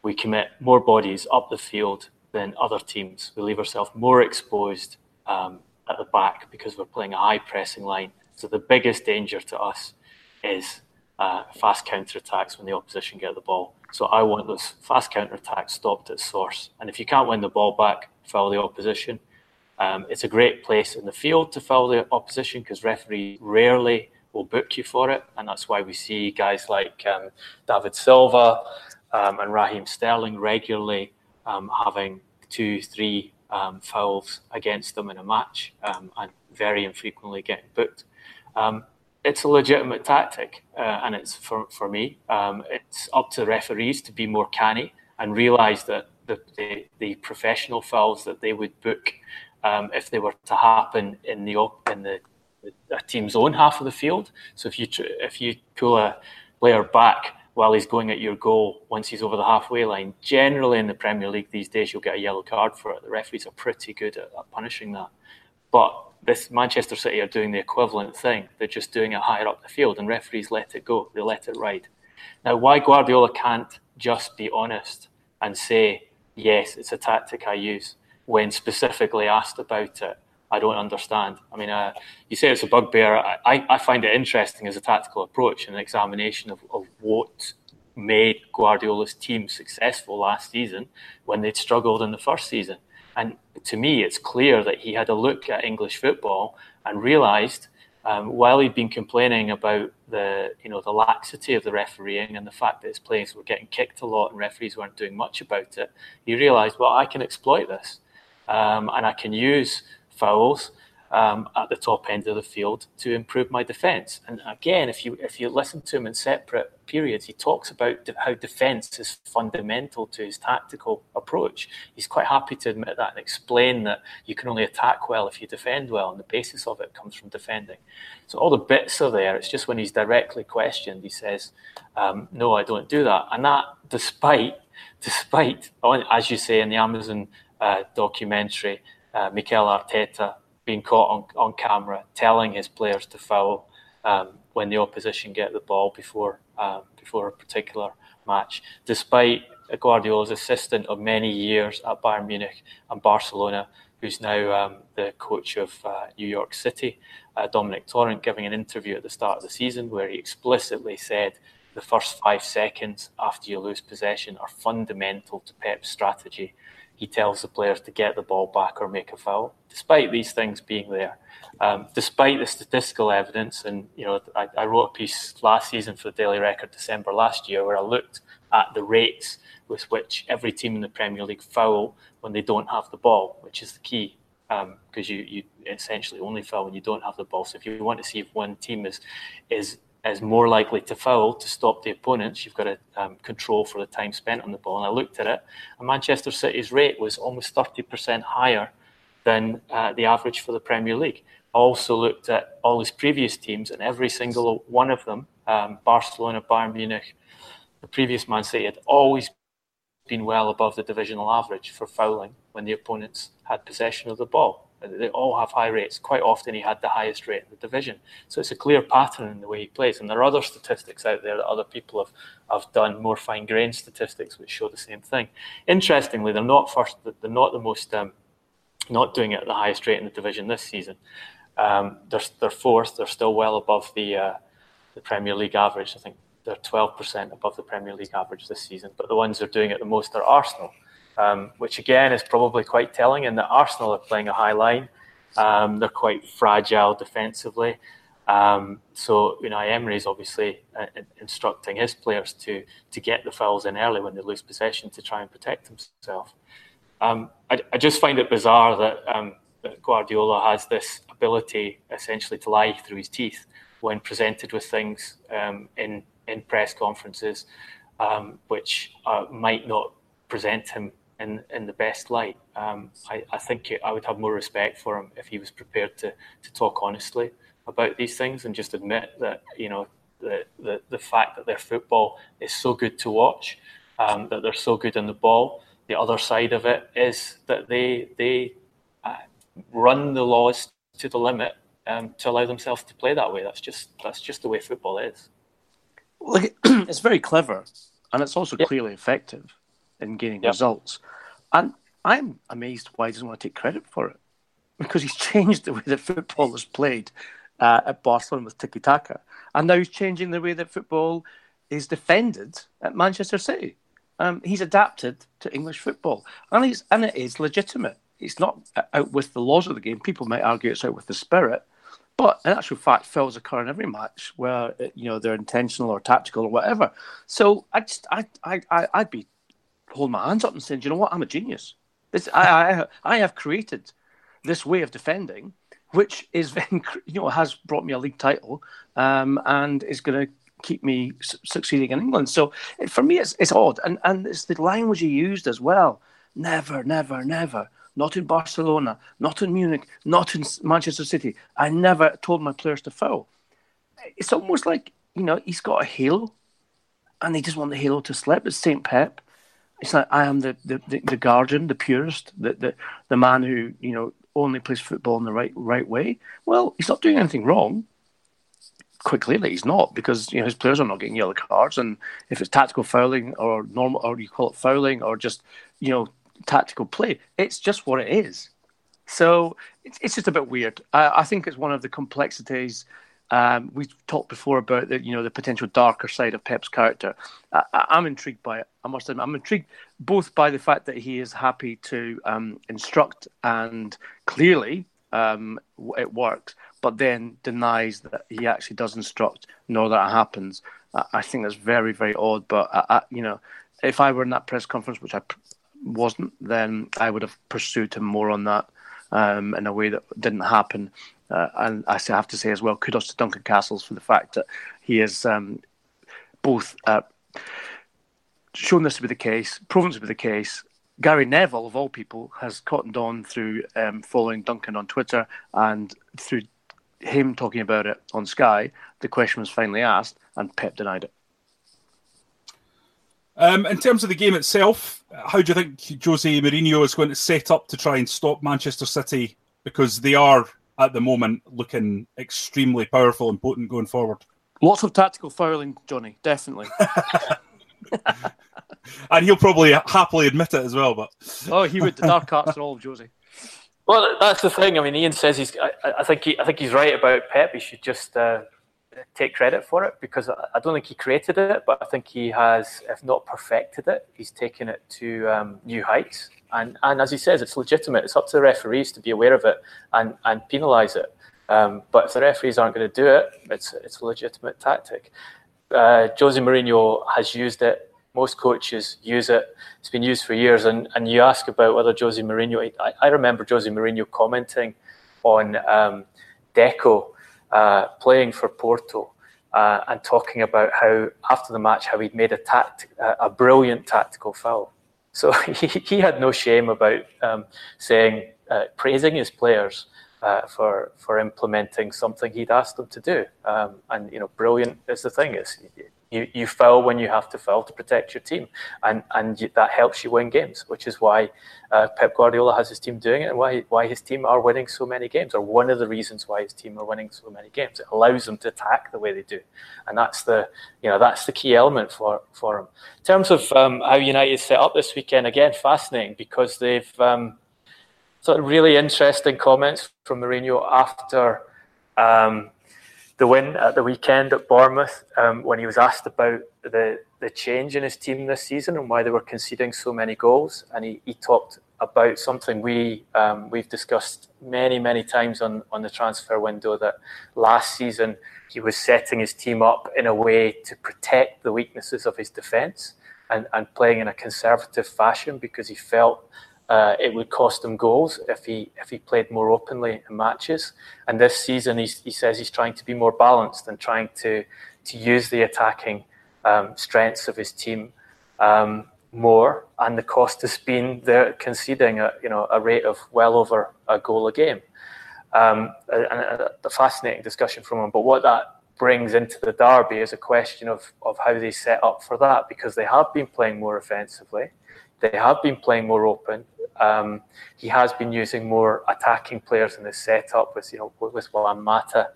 we commit more bodies up the field than other teams. We leave ourselves more exposed um, at the back because we're playing a high pressing line. So the biggest danger to us is uh, fast counter-attacks when the opposition get the ball. So I want those fast counter-attacks stopped at source. And if you can't win the ball back, foul the opposition. Um, it's a great place in the field to foul the opposition, because referees rarely will book you for it. And that's why we see guys like um, David Silva um, and Raheem Sterling regularly Um, having two, three um, fouls against them in a match, um, and very infrequently getting booked. Um, it's a legitimate tactic, uh, and it's for for me. Um, it's up to referees to be more canny and realise that the, the the professional fouls that they would book, um, if they were to happen in the in the, the team's own half of the field. So if you if you pull a player back while he's going at your goal, once he's over the halfway line, generally in the Premier League these days, you'll get a yellow card for it. The referees are pretty good at, at punishing that. But this Manchester City are doing the equivalent thing. They're just doing it higher up the field, and referees let it go. They let it ride. Now, why Guardiola can't just be honest and say, yes, it's a tactic I use, when specifically asked about it, I don't understand. I mean, uh, you say it's a bugbear. I, I find it interesting as a tactical approach and an examination of, of what made Guardiola's team successful last season when they'd struggled in the first season. And to me, it's clear that he had a look at English football and realised Um, while he'd been complaining about the, you know, the laxity of the refereeing and the fact that his players were getting kicked a lot and referees weren't doing much about it, he realised, well, I can exploit this, um, and I can use fouls um, at the top end of the field to improve my defence. And again, if you if you listen to him in separate periods, he talks about de- how defence is fundamental to his tactical approach. He's quite happy to admit that and explain that you can only attack well if you defend well, and the basis of it comes from defending. So all the bits are there. It's just when he's directly questioned, he says, um, no, I don't do that. And that despite, despite, as you say in the Amazon uh, documentary, uh, Mikel Arteta being caught on, on camera telling his players to foul um, when the opposition get the ball before um, before a particular match, despite Guardiola's assistant of many years at Bayern Munich and Barcelona, who's now um, the coach of uh, New York City, uh, Dominic Torrent, giving an interview at the start of the season where he explicitly said the first five seconds after you lose possession are fundamental to Pep's strategy. He tells the players to get the ball back or make a foul, despite these things being there. Um, despite the statistical evidence, and you know, I, I wrote a piece last season for the Daily Record December last year where I looked at the rates with which every team in the Premier League foul when they don't have the ball, which is the key, because um, you, you essentially only foul when you don't have the ball. So if you want to see if one team is is is more likely to foul to stop the opponents, you've got to um, control for the time spent on the ball. And I looked at it, and Manchester City's rate was almost thirty percent higher than uh, the average for the Premier League. I also looked at all his previous teams, and every single one of them, um, Barcelona, Bayern Munich, the previous Man City, had always been well above the divisional average for fouling when the opponents had possession of the ball. They all have high rates. Quite often he had the highest rate in the division. So it's a clear pattern in the way he plays. And there are other statistics out there that other people have, have done, more fine-grained statistics which show the same thing. Interestingly, they're not first. They're not the most, um, not doing it at the highest rate in the division this season. Um, they're, they're fourth. They're still well above the uh, the Premier League average. I think they're twelve percent above the Premier League average this season. But the ones that are doing it the most are Arsenal. Um, which again is probably quite telling in that Arsenal are playing a high line. Um, they're quite fragile defensively. Um, so you know, Emery's obviously uh, instructing his players to to get the fouls in early when they lose possession to try and protect themselves. Um, I, I just find it bizarre that, um, that Guardiola has this ability essentially to lie through his teeth when presented with things um, in, in press conferences um, which uh, might not present him In, in the best light. Um, I, I think I would have more respect for him if he was prepared to to talk honestly about these things and just admit that, you know, the the, the fact that their football is so good to watch, um, that they're so good on the ball. The other side of it is that they they uh, run the laws to the limit um, to allow themselves to play that way. That's just that's just the way football is. Look, it's very clever, and it's also yeah. clearly effective in gaining yep. results. And I'm amazed why he doesn't want to take credit for it, because he's changed the way that football is played uh, at Barcelona with tiki-taka, and now he's changing the way that football is defended at Manchester City. Um, he's adapted to English football, and, he's, and it is legitimate. It's not out with the laws of the game. People might argue it's out with the spirit, but in actual fact, fouls occur in every match, where you know they're intentional or tactical or whatever. So I just, I, I, I I'd be holding my hands up and saying, you know what, I'm a genius. This, I, I, I have created this way of defending, which is, you know, has brought me a league title, um, and is going to keep me su- succeeding in England. So for me, it's it's odd, and and it's the language he used as well. Never, never, never. Not in Barcelona. Not in Munich. Not in Manchester City. I never told my players to foul. It's almost like, you know, he's got a halo, and they just want the halo to slip. It's Saint Pep. It's like, I am the, the, the, the guardian, the purist, the, the the man who, you know, only plays football in the right right way. Well, he's not doing anything wrong. Quite clearly, he's not, because you know his players are not getting yellow cards, and if it's tactical fouling or normal, or you call it fouling, or just you know tactical play, it's just what it is. So it's it's just a bit weird. I, I think it's one of the complexities. Um, we talked before about the, you know, the potential darker side of Pep's character. I, I, I'm intrigued by it. I must admit, I'm intrigued both by the fact that he is happy to um, instruct, and clearly um, it works. but then denies that he actually does instruct nor that it happens. I, I think that's very, very odd. But, I, I, you know, if I were in that press conference, which I pr- wasn't, then I would have pursued him more on that um, in a way that didn't happen. Uh, and I have to say as well, kudos to Duncan Castles for the fact that he is um, both uh, shown this to be the case, proven to be the case. Gary Neville, of all people, has cottoned on through um, following Duncan on Twitter, and through him talking about it on Sky, the question was finally asked and Pep denied it. Um, in terms of the game itself, how do you think Jose Mourinho is going to set up to try and stop Manchester City? Because they are, at the moment, looking extremely powerful and potent going forward. Lots of tactical fouling, Johnny, definitely. And he'll probably happily admit it as well. But oh, he would. The dark arts are all of Jose. Well, that's the thing. I mean, Ian says he's. I, I think he. I think he's right about Pep. He should just uh, take credit for it, because I don't think he created it, but I think he has, if not perfected it, he's taken it to um, new heights. And and as he says, it's legitimate. It's up to the referees to be aware of it and and penalise it. Um, but if the referees aren't going to do it, it's it's a legitimate tactic. Uh, Jose Mourinho has used it. Most coaches use it. It's been used for years. And, and you ask about whether Jose Mourinho... I, I remember Jose Mourinho commenting on um, Deco uh, playing for Porto uh, and talking about how, after the match, how he'd made a tact, a brilliant tactical foul. So he, he had no shame about um, saying, uh, praising his players Uh, for for implementing something he'd asked them to do, um, and you know, brilliant is the thing. Is you you foul when you have to foul to protect your team, and and you, that helps you win games, which is why uh, Pep Guardiola has his team doing it, and why why his team are winning so many games, or one of the reasons why his team are winning so many games. It allows them to attack the way they do, and that's the you know that's the key element for for him. In terms of um, how United set up this weekend, again fascinating, because they've. Um, Sort of really interesting comments from Mourinho after um, the win at the weekend at Bournemouth, um, when he was asked about the the change in his team this season and why they were conceding so many goals, and he, he talked about something we um, we've discussed many many times on on the transfer window, that last season he was setting his team up in a way to protect the weaknesses of his defence and and playing in a conservative fashion, because he felt. Uh, it would cost him goals if he if he played more openly in matches. And this season, he's, he says he's trying to be more balanced and trying to to use the attacking um, strengths of his team um, more. And the cost has been they're conceding a you know a rate of well over a goal a game. Um, and a, a fascinating discussion from him. But what that brings into the derby is a question of of how they set up for that, because they have been playing more offensively. They have been playing more open. Um, he has been using more attacking players in this setup with, you know, with Juan Mata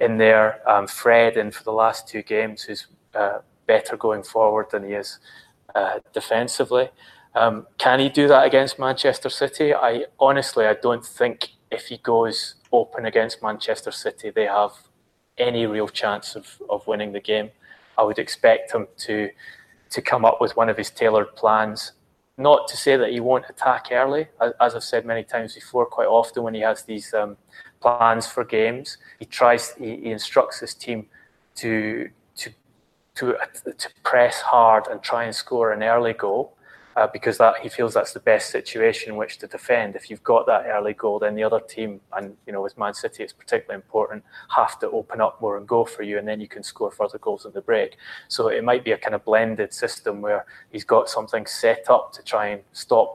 in there, um, Fred in for the last two games, who's uh, better going forward than he is uh, defensively. Um, can he do that against Manchester City? I honestly, I don't think if he goes open against Manchester City, they have any real chance of, of winning the game. I would expect him to to come up with one of his tailored plans. Not to say that he won't attack early. As I've said many times before, quite often when he has these um, plans for games, he tries, he, he instructs his team to to to to press hard and try and score an early goal, uh, because that he feels that's the best situation in which to defend. If you've got that early goal, then the other team, and you know with Man City it's particularly important, have to open up more and go for you, and then you can score further goals in the break. So it might be a kind of blended system where he's got something set up to try and stop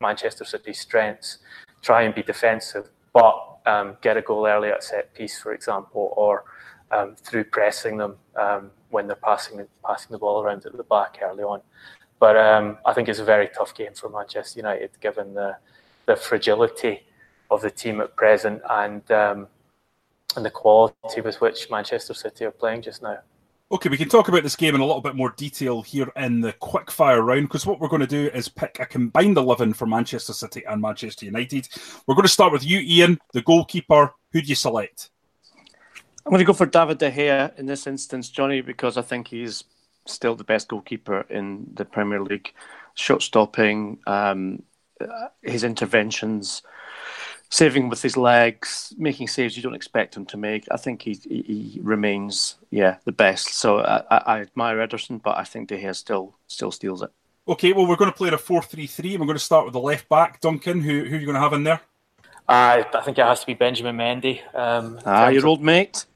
Manchester City's strengths, try and be defensive, but um, get a goal early at set piece, for example, or um, through pressing them um, when they're passing passing the ball around at the back early on. But um, I think it's a very tough game for Manchester United, given the the fragility of the team at present and um, and the quality with which Manchester City are playing just now. Okay, we can talk about this game in a little bit more detail here in the quickfire round, because what we're going to do is pick a combined eleven for Manchester City and Manchester United. We're going to start with you, Ian, the goalkeeper. Who do you select? I'm going to go for David De Gea in this instance, Johnny, because I think he's still the best goalkeeper in the Premier League. Shot stopping, um, his interventions, saving with his legs, making saves you don't expect him to make. I think he he remains, yeah, the best. So I, I admire Ederson, but I think De Gea still still steals it. Okay, well, we're going to play a four three three, and we're going to start with the left back. Duncan, who who are you going to have in there? Uh, I think it has to be Benjamin Mendy. Um, ah, your old mate,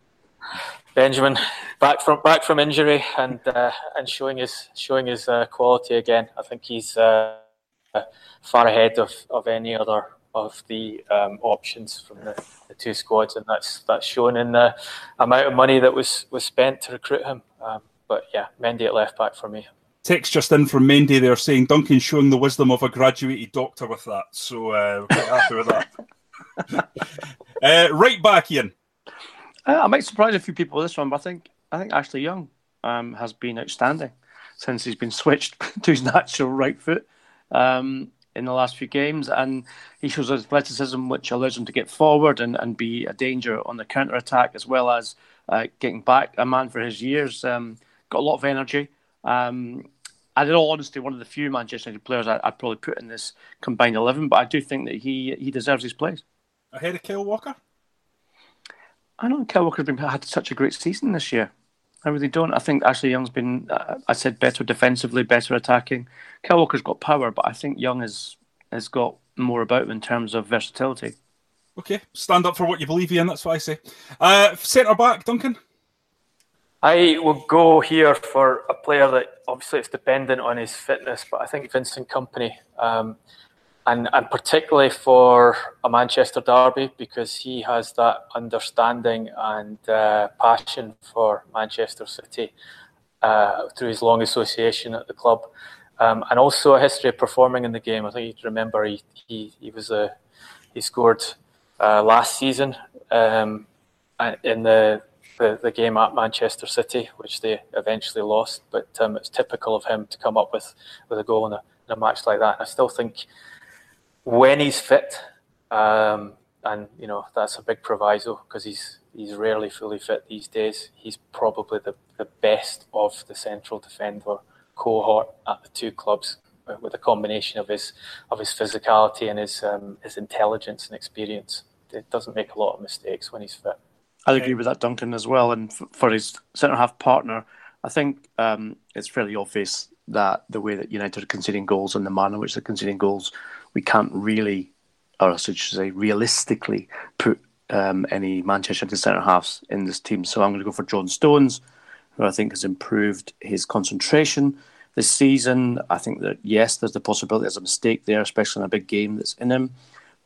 Benjamin, back from back from injury and uh, and showing his showing his uh, quality again. I think he's uh, far ahead of, of any other of the um, options from the, the two squads, and that's that's shown in the amount of money that was, was spent to recruit him. Um, but yeah, Mendy at left back for me. Text just in from Mendy there saying Duncan's showing the wisdom of a graduated doctor with that. So uh, we're quite happy with that. uh, right back, Ian. Uh, I might surprise a few people with this one, but I think I think Ashley Young um, has been outstanding since he's been switched to his natural right foot um, in the last few games, and he shows athleticism which allows him to get forward and, and be a danger on the counter attack, as well as uh, getting back. A man for his years, um, got a lot of energy. Um, and in all honesty, one of the few Manchester United players I, I'd probably put in this combined eleven, but I do think that he he deserves his place. Ahead of Kyle Walker? I don't think Kyle Walker's been, had such a great season this year. I really don't. I think Ashley Young's been, uh, I said, better defensively, better attacking. Kyle Walker's got power, but I think Young has, has got more about him in terms of versatility. Okay, stand up for what you believe, Ian, that's what I say. Uh, centre-back, Duncan? I will go here for a player that obviously it's dependent on his fitness, but I think Vincent Kompany, um, and and particularly for a Manchester derby, because he has that understanding and uh, passion for Manchester City uh, through his long association at the club, um, and also a history of performing in the game. I think you remember he he, he was a he scored uh, last season um, in the. The, the game at Manchester City, which they eventually lost, but um, it's typical of him to come up with, with a goal in a, in a match like that. And I still think when he's fit, um, and you know that's a big proviso because he's he's rarely fully fit these days. He's probably the, the best of the central defender cohort at the two clubs, with a combination of his of his physicality and his um, his intelligence and experience. It doesn't make a lot of mistakes when he's fit. I'd agree with that, Duncan, as well. And f- for his centre-half partner, I think um, it's fairly obvious that the way that United are conceding goals and the manner in which they're conceding goals, we can't really, or I should say, realistically put um, any Manchester United centre-halves in this team. So I'm going to go for John Stones, who I think has improved his concentration this season. I think that, yes, there's the possibility there's a mistake there, especially in a big game that's in him.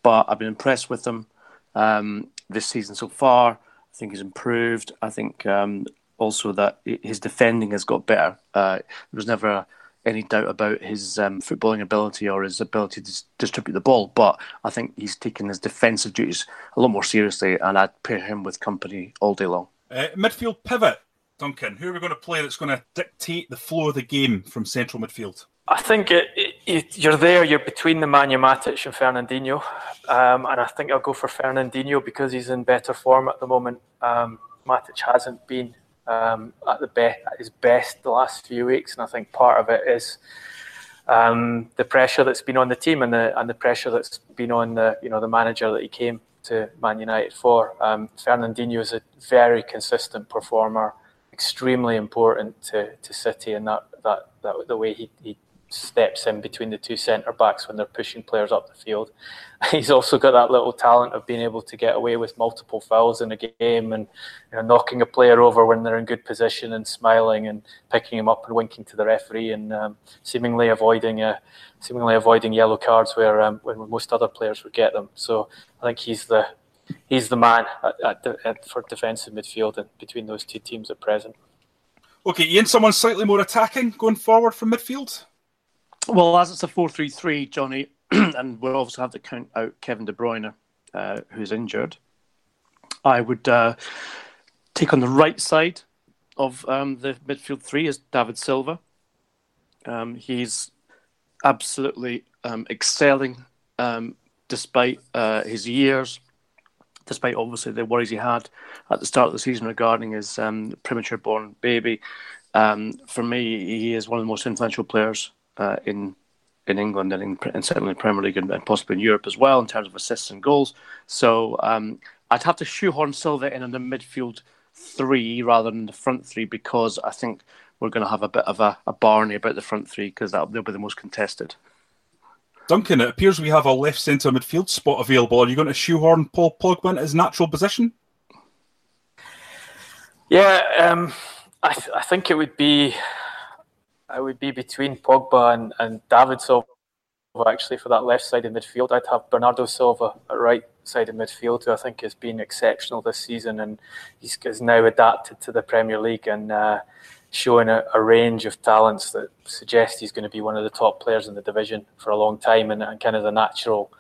But I've been impressed with him um, this season so far. I think he's improved. I think um, also that his defending has got better. Uh, there was never any doubt about his um, footballing ability or his ability to dis- distribute the ball, but I think he's taken his defensive duties a lot more seriously, and I'd pair him with Kompany all day long. Uh, midfield pivot, Duncan. Who are we going to play that's going to dictate the flow of the game from central midfield? I think it, it, it, you're there, you're between the Nemanja Matic and Fernandinho. Um, and I think I'll go for Fernandinho because he's in better form at the moment. Um, Matic hasn't been um, at the be- at his best the last few weeks. And I think part of it is um, the pressure that's been on the team and the and the pressure that's been on the you know the manager that he came to Man United for. Um, Fernandinho is a very consistent performer, extremely important to, to City, and that, that, that the way he, he steps in between the two centre-backs when they're pushing players up the field. He's also got that little talent of being able to get away with multiple fouls in a game and you know, knocking a player over when they're in good position and smiling and picking him up and winking to the referee and um, seemingly avoiding uh, seemingly avoiding yellow cards where um, when most other players would get them. So I think he's the he's the man at, at, at, for defensive midfield and between those two teams at present. Okay, Ian, someone slightly more attacking going forward from midfield? Well, as it's a four three three, Johnny, and we'll obviously have to count out Kevin De Bruyne, uh, who's injured, I would uh, take on the right side of um, the midfield three is David Silva. Um, he's absolutely um, excelling um, despite uh, his years, despite obviously the worries he had at the start of the season regarding his um, premature-born baby. Um, for me, he is one of the most influential players Uh, in in England and, in, and certainly in the Premier League and, and possibly in Europe as well in terms of assists and goals. So um, I'd have to shoehorn Silva in on the midfield three rather than the front three, because I think we're going to have a bit of a, a barney about the front three, because they'll be the most contested. Duncan, it appears we have a left centre midfield spot available. Are you going to shoehorn Paul Pogba in his natural position? Yeah, um, I, th- I think it would be it would be between Pogba and, and David Silva, actually, for that left side of midfield. I'd have Bernardo Silva at right side of midfield, who I think has been exceptional this season, and he's, he's now adapted to the Premier League and uh, showing a, a range of talents that suggests he's going to be one of the top players in the division for a long time, and, and kind of the natural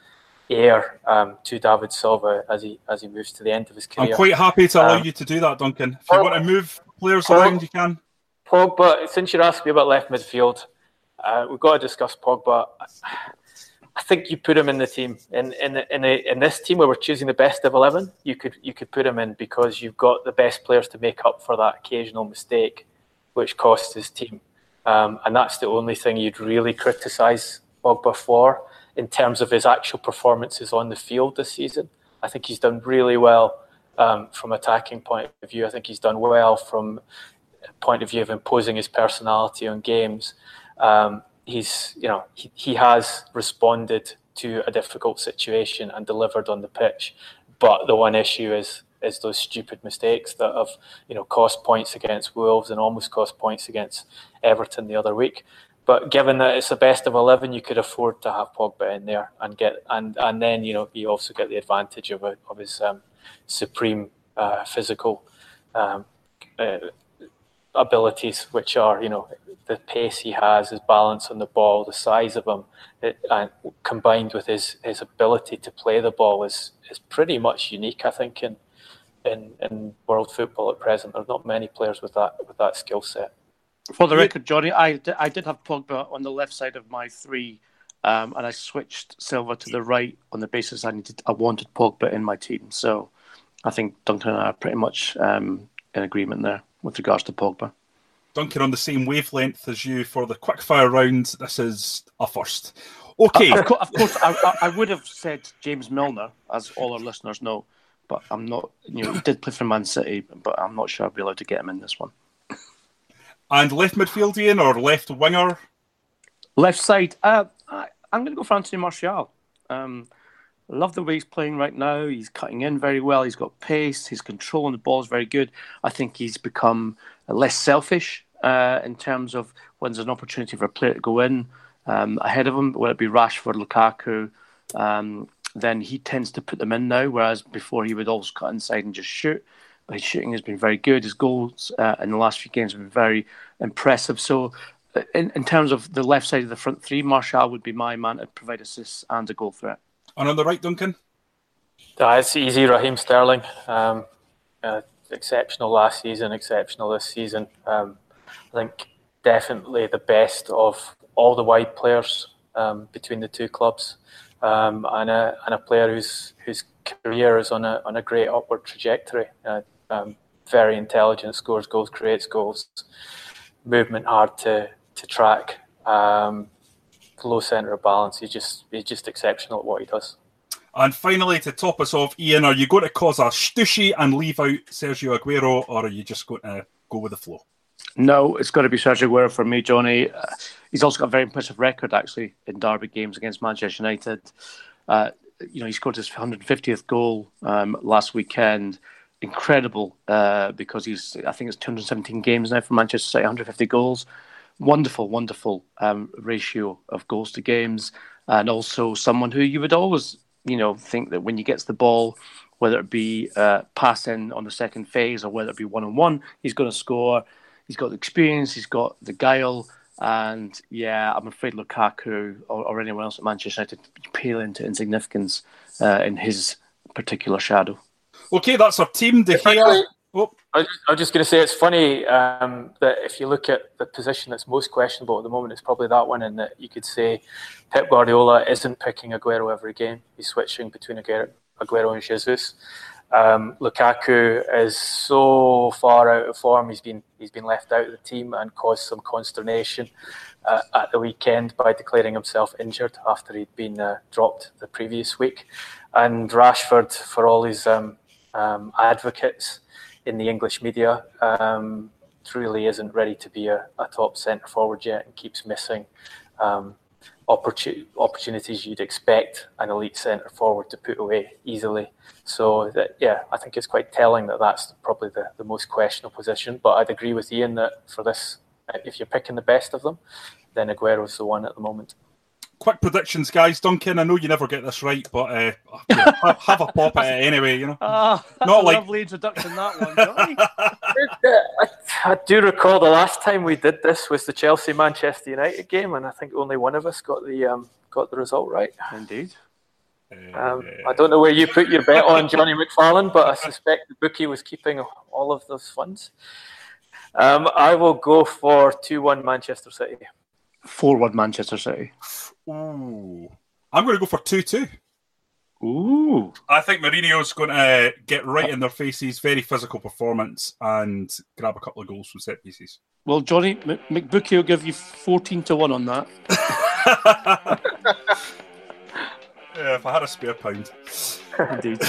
heir um, to David Silva as he as he moves to the end of his career. I'm quite happy to allow um, you to do that, Duncan. If you Pogba, want to move players Pogba, around, you can. Pogba, since you're asking me about left midfield, uh, we've got to discuss Pogba. I think you put him in the team, in in in, a, in this team where we're choosing the best of eleven. You could you could put him in, because you've got the best players to make up for that occasional mistake, which costs his team, um, and that's the only thing you'd really criticise Pogba for in terms of his actual performances on the field this season. I think he's done really well um, from attacking point of view. I think he's done well from point of view of imposing his personality on games. Um, he's, you know, he, he has responded to a difficult situation and delivered on the pitch. But the one issue is is those stupid mistakes that have, you know, cost points against Wolves and almost cost points against Everton the other week. But given that it's the best of eleven, you could afford to have Pogba in there and get and, and then, you know, you also get the advantage of a, of his um, supreme uh, physical um, uh, abilities, which are, you know, the pace he has, his balance on the ball, the size of him, it, and combined with his, his ability to play the ball is is pretty much unique, I think, in, in in world football at present. There are not many players with that with that skill set. For the record, Johnny, I, d- I did have Pogba on the left side of my three, um, and I switched Silva to the right on the basis I needed. I wanted Pogba in my team, so I think Duncan and I are pretty much um, in agreement there with regards to Pogba. Duncan, on the same wavelength as you for the quickfire round. This is a first. Okay, uh, of, co- of course, I, I would have said James Milner, as all our listeners know, but I'm not. You know, he did play for Man City, but I'm not sure I'd be allowed to get him in this one. And left midfield, Ian, or left winger? Left side. Uh, I, I'm going to go for Anthony Martial. Um, love the way he's playing right now. He's cutting in very well. He's got pace. His control on the ball is very good. I think he's become less selfish uh, in terms of when there's an opportunity for a player to go in um, ahead of him, whether it be Rashford, Lukaku, um, then he tends to put them in now, whereas before he would always cut inside and just shoot. His shooting has been very good. His goals uh, in the last few games have been very impressive. So in, in terms of the left side of the front three, Martial would be my man to provide assists and a goal threat. And on the right, Duncan? Uh, it's easy, Raheem Sterling. Um, uh, exceptional last season, exceptional this season. Um, I think definitely the best of all the wide players um, between the two clubs. Um, and, a, and a player whose whose career is on a on a great upward trajectory. Uh, um, very intelligent, scores goals, creates goals, movement hard to to track, um, low centre of balance. He's just he's just exceptional at what he does. And finally, to top us off, Ian, are you going to cause a stushy and leave out Sergio Aguero, or are you just going to go with the flow? No, it's got to be Sergio Aguero for me, Johnny. Uh, he's also got a very impressive record, actually, in derby games against Manchester United. Uh, you know, he scored his one hundred fiftieth goal um, last weekend. Incredible, uh, because he's, I think it's two hundred seventeen games now for Manchester City, one hundred fifty goals. Wonderful, wonderful um, ratio of goals to games. And also someone who you would always, you know, think that when he gets the ball, whether it be uh, passing on the second phase or whether it be one-on-one, he's going to score. He's got the experience, he's got the guile, and yeah, I'm afraid Lukaku or, or anyone else at Manchester United pale into insignificance uh, in his particular shadow. Okay, that's our team. De Gea. Oh. I was just going to say, it's funny um, that if you look at the position that's most questionable at the moment, it's probably that one, in that you could say Pep Guardiola isn't picking Aguero every game. He's switching between Aguero, Aguero and Jesus. Um, Lukaku is so far out of form. He's been he's been left out of the team and caused some consternation uh, at the weekend by declaring himself injured after he'd been uh, dropped the previous week. And Rashford, for all his um, um, advocates in the English media, um, truly isn't ready to be a, a top centre forward yet, and keeps missing um, opportun- opportunities you'd expect an elite centre forward to put away easily. So that, yeah, I think it's quite telling that that's probably the, the most questionable position. But I'd agree with Ian that for this, if you're picking the best of them, then Aguero's the one at the moment. Quick predictions, guys. Duncan, I know you never get this right, but uh, yeah, have a pop at it anyway, you know. Oh, that's Not a like... lovely introduction, that one, Johnny. I, I do recall the last time we did this was the Chelsea-Manchester United game, and I think only one of us got the um, got the result right. Indeed. Um, I don't know where you put your bet on Johnny McFarlane, but I suspect the bookie was keeping all of those funds. Um, I will go for two one Manchester City. four one Manchester City. Ooh. I'm going to go for two two. Ooh. I think Mourinho's going to get right in their faces, very physical performance, and grab a couple of goals from set pieces. Well, Johnny, McBookie will give you fourteen to one on that. Yeah, if I had a spare pound. Indeed.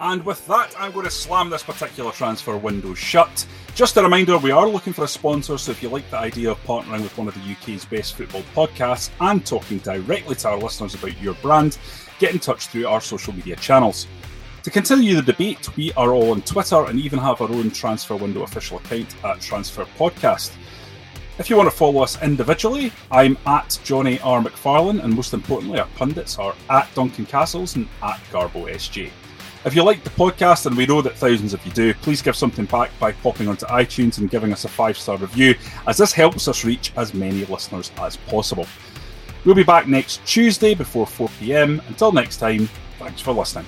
And with that, I'm going to slam this particular transfer window shut. Just a reminder, we are looking for a sponsor, so if you like the idea of partnering with one of the U K's best football podcasts and talking directly to our listeners about your brand, get in touch through our social media channels. To continue the debate, we are all on Twitter and even have our own transfer window official account at Transfer Podcast. If you want to follow us individually, I'm at Johnny R. McFarlane, and most importantly, our pundits are at Duncan Castles and at GarboSJ. If you like the podcast, and we know that thousands of you do, please give something back by popping onto iTunes and giving us a five-star review, as this helps us reach as many listeners as possible. We'll be back next Tuesday before four p.m. Until next time, thanks for listening.